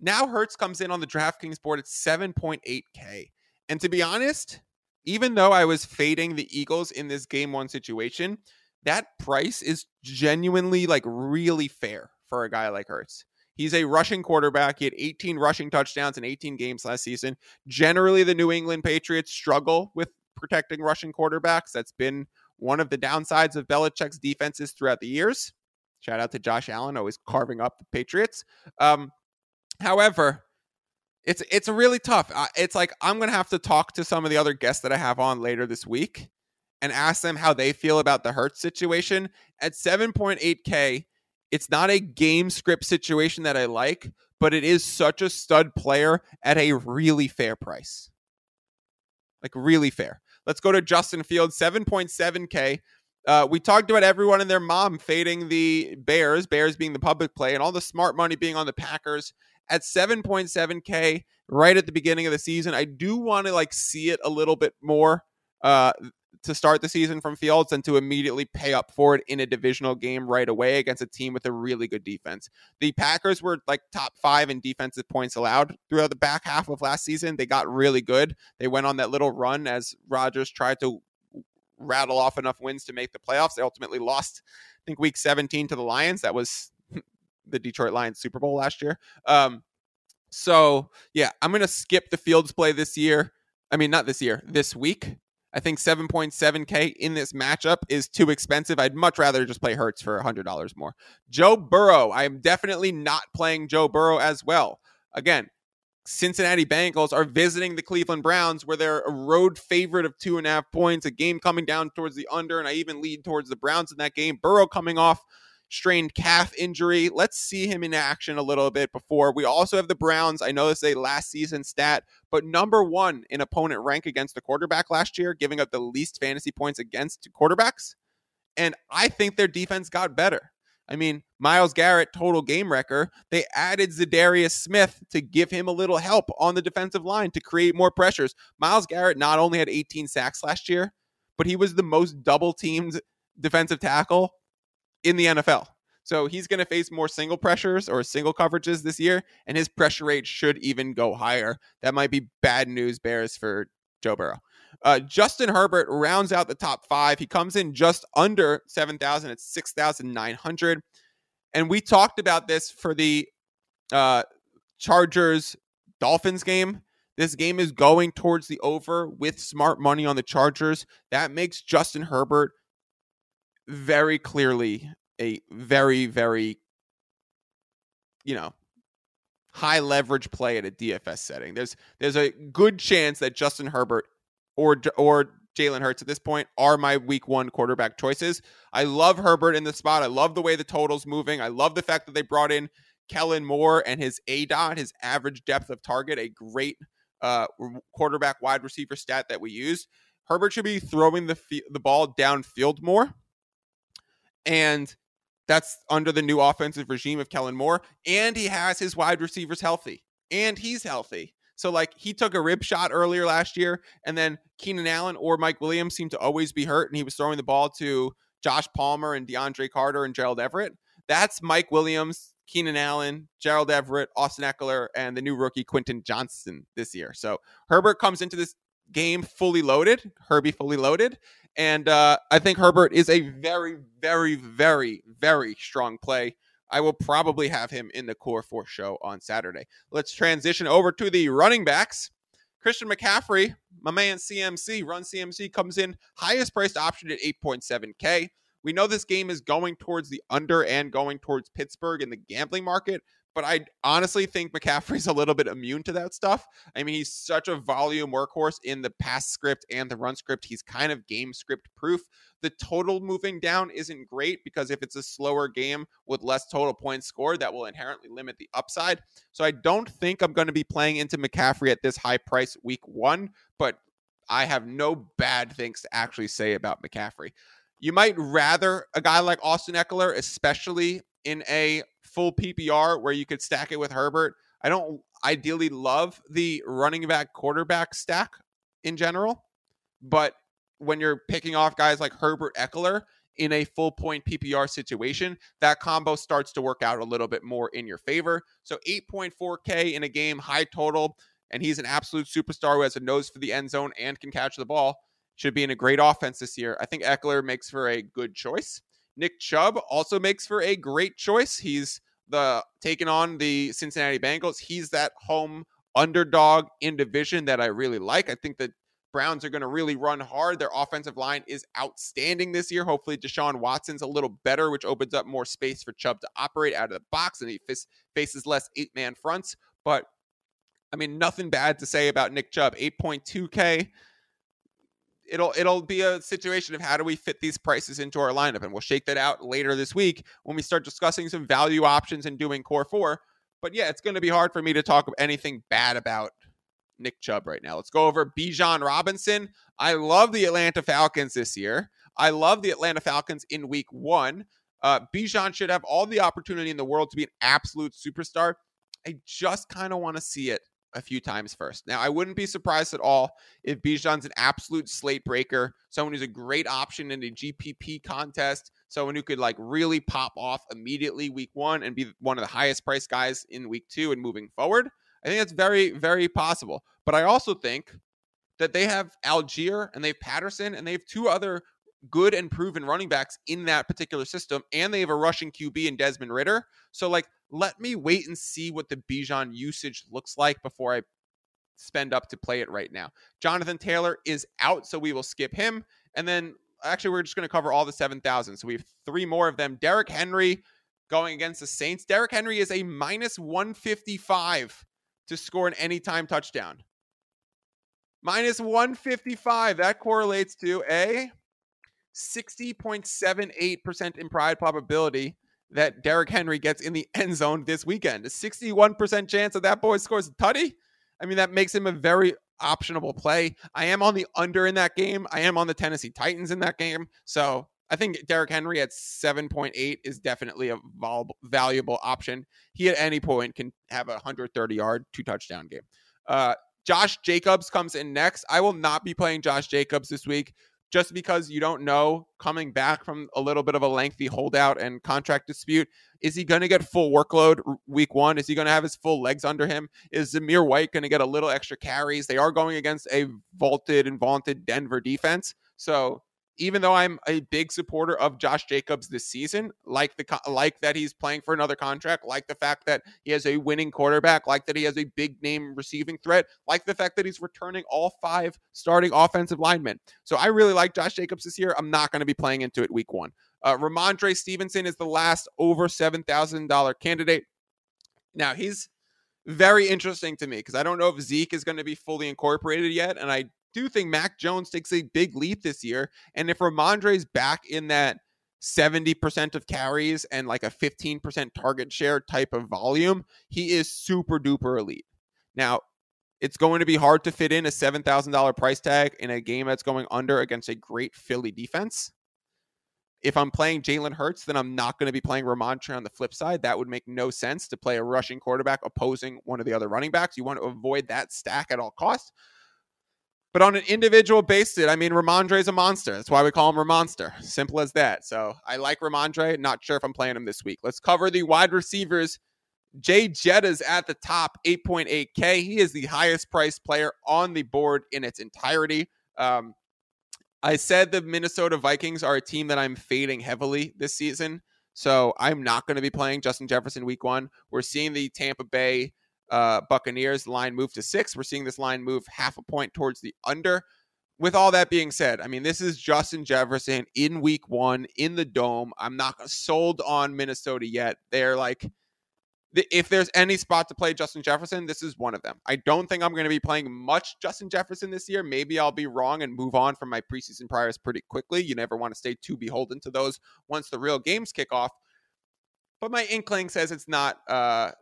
now Hurts comes in on the DraftKings board at seven point eight K. And to be honest, even though I was fading the Eagles in this game one situation, that price is genuinely like really fair for a guy like Hurts. He's a rushing quarterback. He had eighteen rushing touchdowns in eighteen games last season. Generally, the New England Patriots struggle with protecting rushing quarterbacks. That's been one of the downsides of Belichick's defenses throughout the years. Shout out to Josh Allen, always carving up the Patriots. Um, however, it's it's really tough. Uh, it's like I'm going to have to talk to some of the other guests that I have on later this week and ask them how they feel about the Hurts situation. At seven point eight K, it's not a game script situation that I like, but it is such a stud player at a really fair price. Like, really fair. Let's go to Justin Fields, seven point seven K. Uh, we talked about everyone and their mom fading the Bears, Bears being the public play, and all the smart money being on the Packers. At seven point seven K, right at the beginning of the season, I do want to, like, see it a little bit more uh, to start the season from Fields and to immediately pay up for it in a divisional game right away against a team with a really good defense. The Packers were, like, top five in defensive points allowed throughout the back half of last season. They got really good. They went on that little run as Rodgers tried to rattle off enough wins to make the playoffs. They ultimately lost, I think, week seventeen to the Lions. That was the Detroit Lions Super Bowl last year. Um, so, yeah, I'm going to skip the Fields play this year. I mean, not this year, this week. I think seven point seven K in this matchup is too expensive. I'd much rather just play Hurts for one hundred dollars more. Joe Burrow. I am definitely not playing Joe Burrow as well. Again, Cincinnati Bengals are visiting the Cleveland Browns, where they're a road favorite of two and a half points, a game coming down towards the under, and I even lead towards the Browns in that game. Burrow coming off strained calf injury. Let's see him in action a little bit before. We also have the Browns. I know this is a last season stat, but number one in opponent rank against the quarterback last year, giving up the least fantasy points against quarterbacks. And I think their defense got better. I mean, Myles Garrett, total game wrecker. They added Zadarius Smith to give him a little help on the defensive line to create more pressures. Myles Garrett not only had eighteen sacks last year, but he was the most double teamed defensive tackle in the N F L. So he's going to face more single pressures or single coverages this year, and his pressure rate should even go higher. That might be bad news bears for Joe Burrow. Uh, Justin Herbert rounds out the top five. He comes in just under seven thousand at six thousand nine hundred. And we talked about this for the uh, Chargers Dolphins game. This game is going towards the over with smart money on the Chargers. That makes Justin Herbert very clearly a very, very, you know, high leverage play at a D F S setting. There's there's a good chance that Justin Herbert or or Jalen Hurts at this point are my week one quarterback choices. I love Herbert in the spot. I love the way the total's moving. I love the fact that they brought in Kellen Moore and his A DOT, his average depth of target, a great uh, quarterback wide receiver stat that we used. Herbert should be throwing the f- the ball downfield more. And that's under the new offensive regime of Kellen Moore. And he has his wide receivers healthy. And he's healthy. So, like, he took a rib shot earlier last year. And then Keenan Allen or Mike Williams seemed to always be hurt. And he was throwing the ball to Josh Palmer and DeAndre Carter and Gerald Everett. That's Mike Williams, Keenan Allen, Gerald Everett, Austin Eckler, and the new rookie Quentin Johnson this year. So Herbert comes into this game fully loaded. Herbie fully loaded. And uh, I think Herbert is a very, very, very, very strong play. I will probably have him in the Core four show on Saturday. Let's transition over to the running backs. Christian McCaffrey, my man C M C, Run C M C, comes in highest priced option at eight point seven K. We know this game is going towards the under and going towards Pittsburgh in the gambling market, but I honestly think McCaffrey's a little bit immune to that stuff. I mean, he's such a volume workhorse in the pass script and the run script. He's kind of game script proof. The total moving down isn't great because if it's a slower game with less total points scored, that will inherently limit the upside. So I don't think I'm going to be playing into McCaffrey at this high price week one, but I have no bad things to actually say about McCaffrey. You might rather a guy like Austin Eckler, especially in a full P P R where you could stack it with Herbert. I don't ideally love the running back quarterback stack in general, but when you're picking off guys like Herbert Eckler in a full point P P R situation, that combo starts to work out a little bit more in your favor. So eight point four K in a game, high total, and he's an absolute superstar who has a nose for the end zone and can catch the ball. Should be in a great offense this year. I think Eckler makes for a good choice. Nick Chubb also makes for a great choice. He's the taking on the Cincinnati Bengals. He's that home underdog in division that I really like. I think that Browns are going to really run hard. Their offensive line is outstanding this year. Hopefully Deshaun Watson's a little better, which opens up more space for Chubb to operate out of the box, and he f- faces less eight-man fronts. But, I mean, nothing bad to say about Nick Chubb. eight point two K. It'll it'll be a situation of how do we fit these prices into our lineup, and we'll shake that out later this week when we start discussing some value options and doing core four. But, yeah, it's going to be hard for me to talk anything bad about Nick Chubb right now. Let's go over Bijan Robinson. I love the Atlanta Falcons this year. I love the Atlanta Falcons in week one. Uh, Bijan should have all the opportunity in the world to be an absolute superstar. I just kind of want to see it a few times first. Now, I wouldn't be surprised at all if Bijan's an absolute slate breaker, someone who's a great option in a G P P contest, someone who could like really pop off immediately week one and be one of the highest priced guys in week two and moving forward. I think that's very, very possible. But I also think that they have Algier and they have Patterson and they have two other good and proven running backs in that particular system. And they have a rushing Q B in Desmond Ritter. So like, let me wait and see what the Bijan usage looks like before I spend up to play it right now. Jonathan Taylor is out, so we will skip him. And then actually, we're just going to cover all the seven thousand. So we have three more of them. Derrick Henry going against the Saints. Derrick Henry is a minus one fifty-five. To score an anytime touchdown. minus one fifty-five. That correlates to a sixty point seven eight percent implied probability that Derrick Henry gets in the end zone this weekend. A sixty-one percent chance that that boy scores a tutty. I mean, that makes him a very optionable play. I am on the under in that game. I am on the Tennessee Titans in that game. So I think Derrick Henry at seven point eight is definitely a vol- valuable option. He at any point can have a one hundred thirty yard, two touchdown game. Uh, Josh Jacobs comes in next. I will not be playing Josh Jacobs this week just because you don't know, coming back from a little bit of a lengthy holdout and contract dispute, is he going to get full workload week one? Is he going to have his full legs under him? Is Zamir White going to get a little extra carries? They are going against a vaulted and vaunted Denver defense. So even though I'm a big supporter of Josh Jacobs this season, like the like that he's playing for another contract, like the fact that he has a winning quarterback, like that he has a big name receiving threat, like the fact that he's returning all five starting offensive linemen. So I really like Josh Jacobs this year. I'm not going to be playing into it week one. Uh, Ramondre Stevenson is the last over seven thousand dollars candidate. Now, he's very interesting to me because I don't know if Zeke is going to be fully incorporated yet, and I do think Mac Jones takes a big leap this year. And if Ramondre's back in that seventy percent of carries and like a fifteen percent target share type of volume, he is super duper elite. Now, it's going to be hard to fit in a seven thousand dollars price tag in a game that's going under against a great Philly defense. If I'm playing Jalen Hurts, then I'm not going to be playing Ramondre on the flip side. That would make no sense to play a rushing quarterback opposing one of the other running backs. You want to avoid that stack at all costs. But on an individual basis, I mean, Ramondre is a monster. That's why we call him Ramonster. Simple as that. So I like Ramondre. Not sure if I'm playing him this week. Let's cover the wide receivers. Jay Jetta's at the top, eight point eight K. He is the highest priced player on the board in its entirety. Um, I said the Minnesota Vikings are a team that I'm fading heavily this season. So I'm not going to be playing Justin Jefferson week one. We're seeing the Tampa Bay Uh, Buccaneers line move to six. We're seeing this line move half a point towards the under. With all that being said, I mean, this is Justin Jefferson in week one in the dome. I'm not sold on Minnesota yet. They're like, if there's any spot to play Justin Jefferson, this is one of them. I don't think I'm going to be playing much Justin Jefferson this year. Maybe I'll be wrong and move on from my preseason priors pretty quickly. You never want to stay too beholden to those once the real games kick off. But my inkling says it's not uh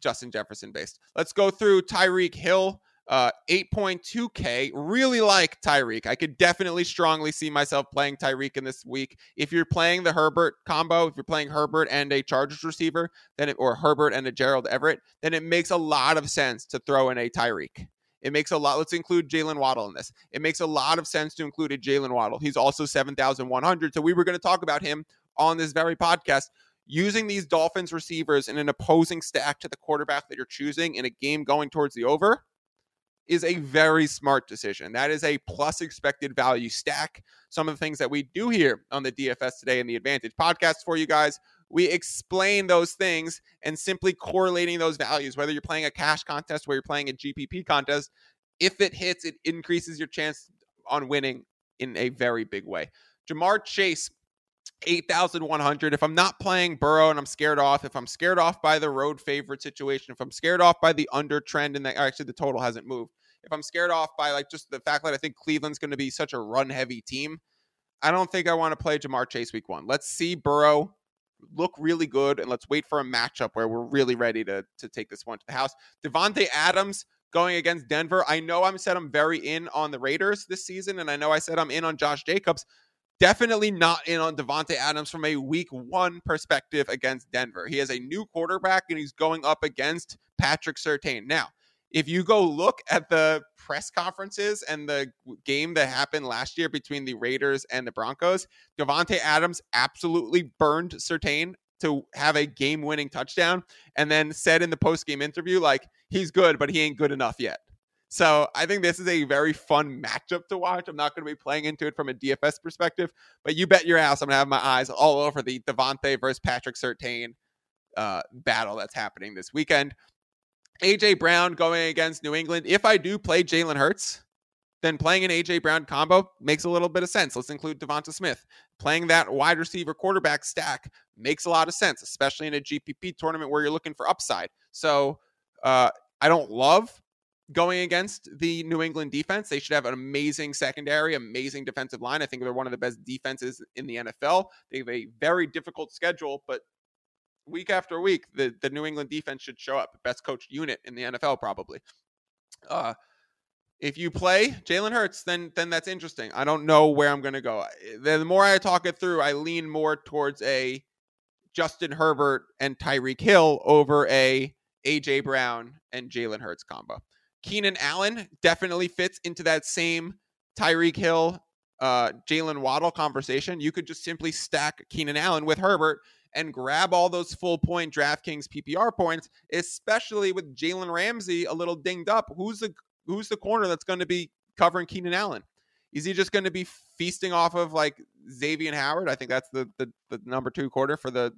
Justin Jefferson based. Let's go through Tyreek Hill. uh, eight point two K. Really like Tyreek. I could definitely strongly see myself playing Tyreek in this week. If you're playing the Herbert combo, if you're playing Herbert and a Chargers receiver, then it, or Herbert and a Gerald Everett, then it makes a lot of sense to throw in a Tyreek. It makes a lot. Let's include Jalen Waddle in this. It makes a lot of sense to include a Jalen Waddle. He's also seven thousand one hundred. So we were going to talk about him on this very podcast. Using these Dolphins receivers in an opposing stack to the quarterback that you're choosing in a game going towards the over is a very smart decision. That is a plus expected value stack. Some of the things that we do here on the D F S Today and the Advantage podcast for you guys, we explain those things and simply correlating those values, whether you're playing a cash contest, where you're playing a G P P contest, if it hits, it increases your chance on winning in a very big way. Jamar Chase, eight thousand one hundred. If I'm not playing Burrow and I'm scared off, if I'm scared off by the road favorite situation, if I'm scared off by the under trend, and actually the total hasn't moved, if I'm scared off by like just the fact that I think Cleveland's going to be such a run heavy team, I don't think I want to play Jamar Chase week one. Let's see Burrow look really good, and let's wait for a matchup where we're really ready to, to take this one to the house. Davante Adams going against Denver. I know I'm said I'm very in on the Raiders this season, and I know I said I'm in on Josh Jacobs. Definitely not in on Davante Adams from a week one perspective against Denver. He has a new quarterback and he's going up against Patrick Surtain. Now, if you go look at the press conferences and the game that happened last year between the Raiders and the Broncos, Davante Adams absolutely burned Surtain to have a game-winning touchdown and then said in the post-game interview, like, he's good, but he ain't good enough yet. So I think this is a very fun matchup to watch. I'm not going to be playing into it from a D F S perspective, but you bet your ass I'm going to have my eyes all over the Davante versus Patrick Surtain uh, battle that's happening this weekend. A J Brown going against New England. If I do play Jalen Hurts, then playing an A J Brown combo makes a little bit of sense. Let's include Devonta Smith. Playing that wide receiver quarterback stack makes a lot of sense, especially in a G P P tournament where you're looking for upside. So uh, I don't love going against the New England defense. They should have an amazing secondary, amazing defensive line. I think they're one of the best defenses in the N F L. They have a very difficult schedule, but week after week, the, the New England defense should show up. Best coached unit in the N F L, probably. Uh, if you play Jalen Hurts, then, then that's interesting. I don't know where I'm going to go. The, the more I talk it through, I lean more towards a Justin Herbert and Tyreek Hill over a A J Brown and Jalen Hurts combo. Keenan Allen definitely fits into that same Tyreek Hill, uh, Jalen Waddle conversation. You could just simply stack Keenan Allen with Herbert and grab all those full point DraftKings P P R points, especially with Jalen Ramsey a little dinged up. Who's the who's the corner that's going to be covering Keenan Allen? Is he just going to be feasting off of like Xavier Howard? I think that's the, the the number two corner for the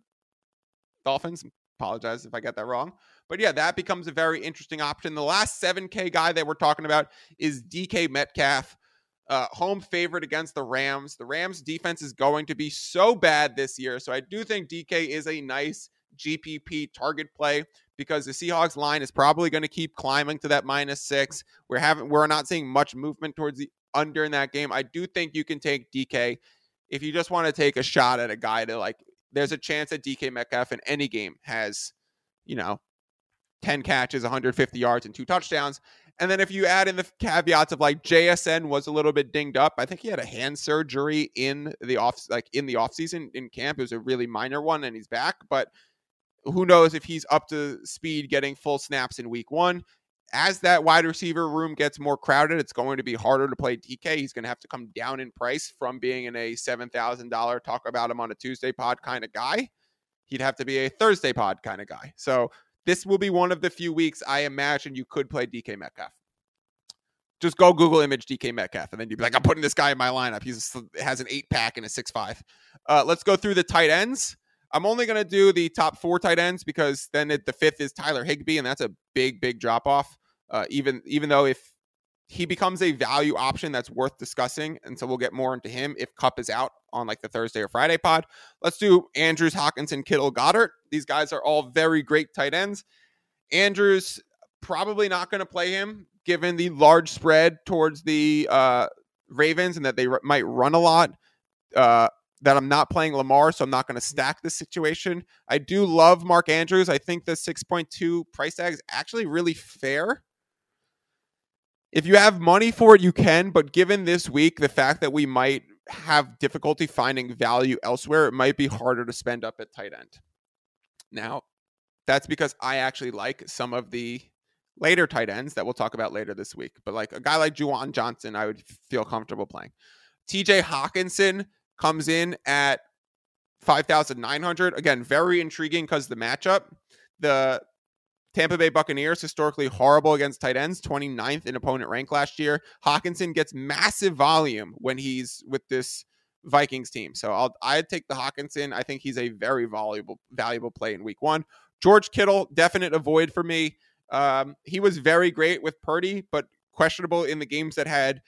Dolphins. Apologize if I got that wrong. But yeah, that becomes a very interesting option. The last seven K guy that we're talking about is D K Metcalf, uh, home favorite against the Rams. The Rams defense is going to be so bad this year. So I do think D K is a nice G P P target play because the Seahawks line is probably going to keep climbing to that minus six. We're having, we're not seeing much movement towards the under in that game. I do think you can take D K if you just want to take a shot at a guy to like, there's a chance that D K Metcalf in any game has, you know, ten catches, one hundred fifty yards, and two touchdowns. And then if you add in the caveats of like J S N was a little bit dinged up. I think he had a hand surgery in the off, like in the off season in camp. It was a really minor one and he's back, but who knows if he's up to speed getting full snaps in week one. As that wide receiver room gets more crowded, it's going to be harder to play D K. He's going to have to come down in price from being in a seven thousand dollars talk about him on a Tuesday pod kind of guy. He'd have to be a Thursday pod kind of guy. So this will be one of the few weeks I imagine you could play D K Metcalf. Just go Google image D K Metcalf, and then you'd be like, I'm putting this guy in my lineup. He has an eight-pack and a six five. Uh, let's go through the tight ends. I'm only going to do the top four tight ends because then it, the fifth is Tyler Higbee, and that's a big, big drop-off, uh, even, even though if he becomes a value option that's worth discussing, and so we'll get more into him if Kupp is out on like the Thursday or Friday pod. Let's do Andrews, Hockenson, Kittle, Goddard. These guys are all very great tight ends. Andrews, probably not going to play him given the large spread towards the uh, Ravens and that they r- might run a lot, uh, that I'm not playing Lamar, so I'm not going to stack this situation. I do love Mark Andrews. I think the six point two price tag is actually really fair. If you have money for it, you can. But given this week, the fact that we might have difficulty finding value elsewhere, it might be harder to spend up at tight end. Now, that's because I actually like some of the later tight ends that we'll talk about later this week. But like a guy like Juwan Johnson, I would feel comfortable playing. T J Hockenson comes in at five thousand nine hundred. Again, very intriguing because the matchup. The Tampa Bay Buccaneers, historically horrible against tight ends, twenty-ninth in opponent rank last year. Hockenson gets massive volume when he's with this Vikings team. So I'll, I'd take the Hockenson. I think he's a very valuable, valuable play in week one. George Kittle, definite avoid for me. Um, he was very great with Purdy, but questionable in the games that had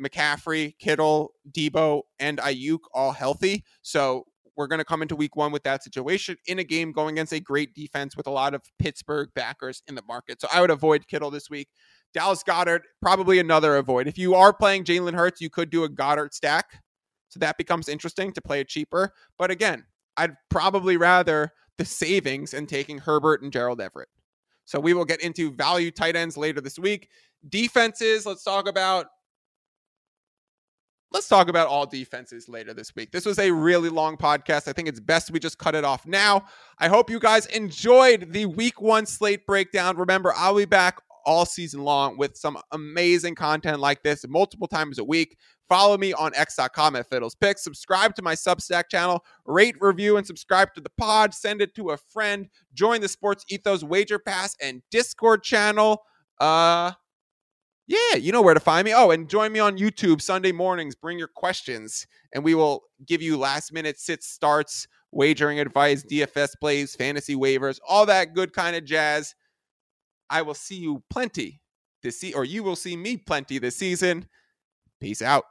McCaffrey, Kittle, Debo, and Ayuk all healthy. So we're going to come into week one with that situation in a game going against a great defense with a lot of Pittsburgh backers in the market. So I would avoid Kittle this week. Dallas Goedert, probably another avoid. If you are playing Jalen Hurts, you could do a Goedert stack. So that becomes interesting to play it cheaper. But again, I'd probably rather the savings and taking Herbert and Gerald Everett. So we will get into value tight ends later this week. Defenses, let's talk about Let's talk about all defenses later this week. This was a really long podcast. I think it's best we just cut it off now. I hope you guys enjoyed the week one slate breakdown. Remember, I'll be back all season long with some amazing content like this multiple times a week. Follow me on x dot com at Fiddles Picks. Subscribe to my Substack channel. Rate, review, and subscribe to the pod. Send it to a friend. Join the Sports Ethos Wager Pass and Discord channel. Uh... Yeah, you know where to find me. Oh, and join me on YouTube Sunday mornings. Bring your questions, and we will give you last-minute sits, starts, wagering advice, D F S plays, fantasy waivers, all that good kind of jazz. I will see you plenty this se- or you will see me plenty this season. Peace out.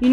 You